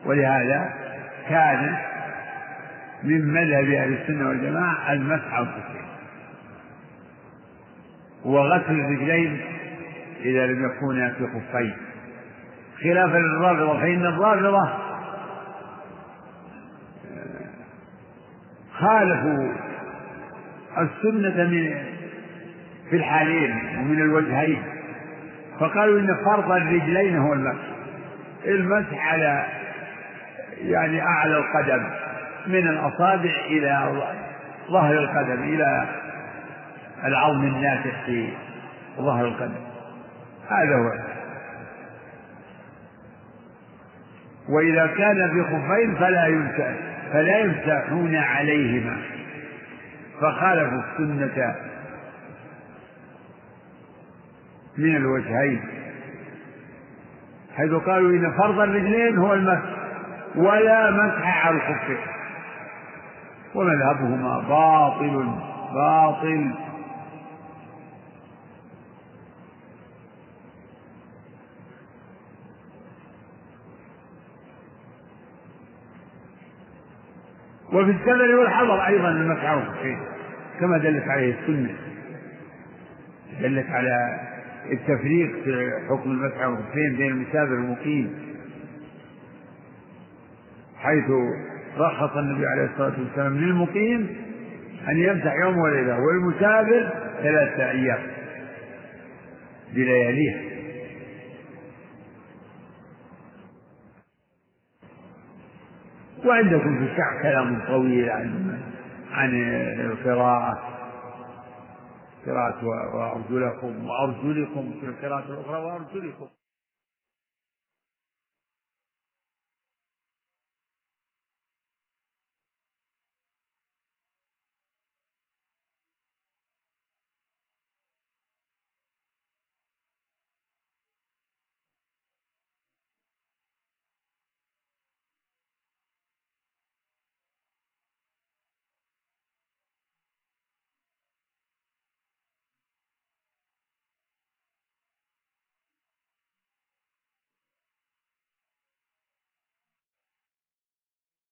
ولهذا كان من مذهب أهل السنة والجماعة المسح على الرجلين وغسل الرجلين إذا لم يكونا في خفين، خلافا للرافضة، فإن الرافضة خالفوا السنة في الحالين ومن الوجهين، فقالوا إن فرض الرجلين هو المسح، المسح على يعني أعلى القدم من الأصابع إلى ظهر القدم إلى العظم الناتح في ظهر القدم، هذا هو. وإذا كان في خفين فلا يمسحون عليهما، فخالفوا السنة من الوجهين، حيث قالوا إن فرض الرجلين هو المسح ولا مسح على الخفين، ومذهبهما باطل باطل. وفي السفر والحضر أيضا المسح على الخفين كما دلت عليه السنة، دلت على التفريق في حكم المسح على الخفين بين المسافر والمقيم، حيث رخص النبي عليه الصلاة والسلام للمقيم أن يمسح يوم وليلة، والمسافر 3 أيام بلياليه. وعندكم في الشعر كلام طويل عن القراءة، قراءة وأرجلكم في القراءة الأخرى وأرجلكم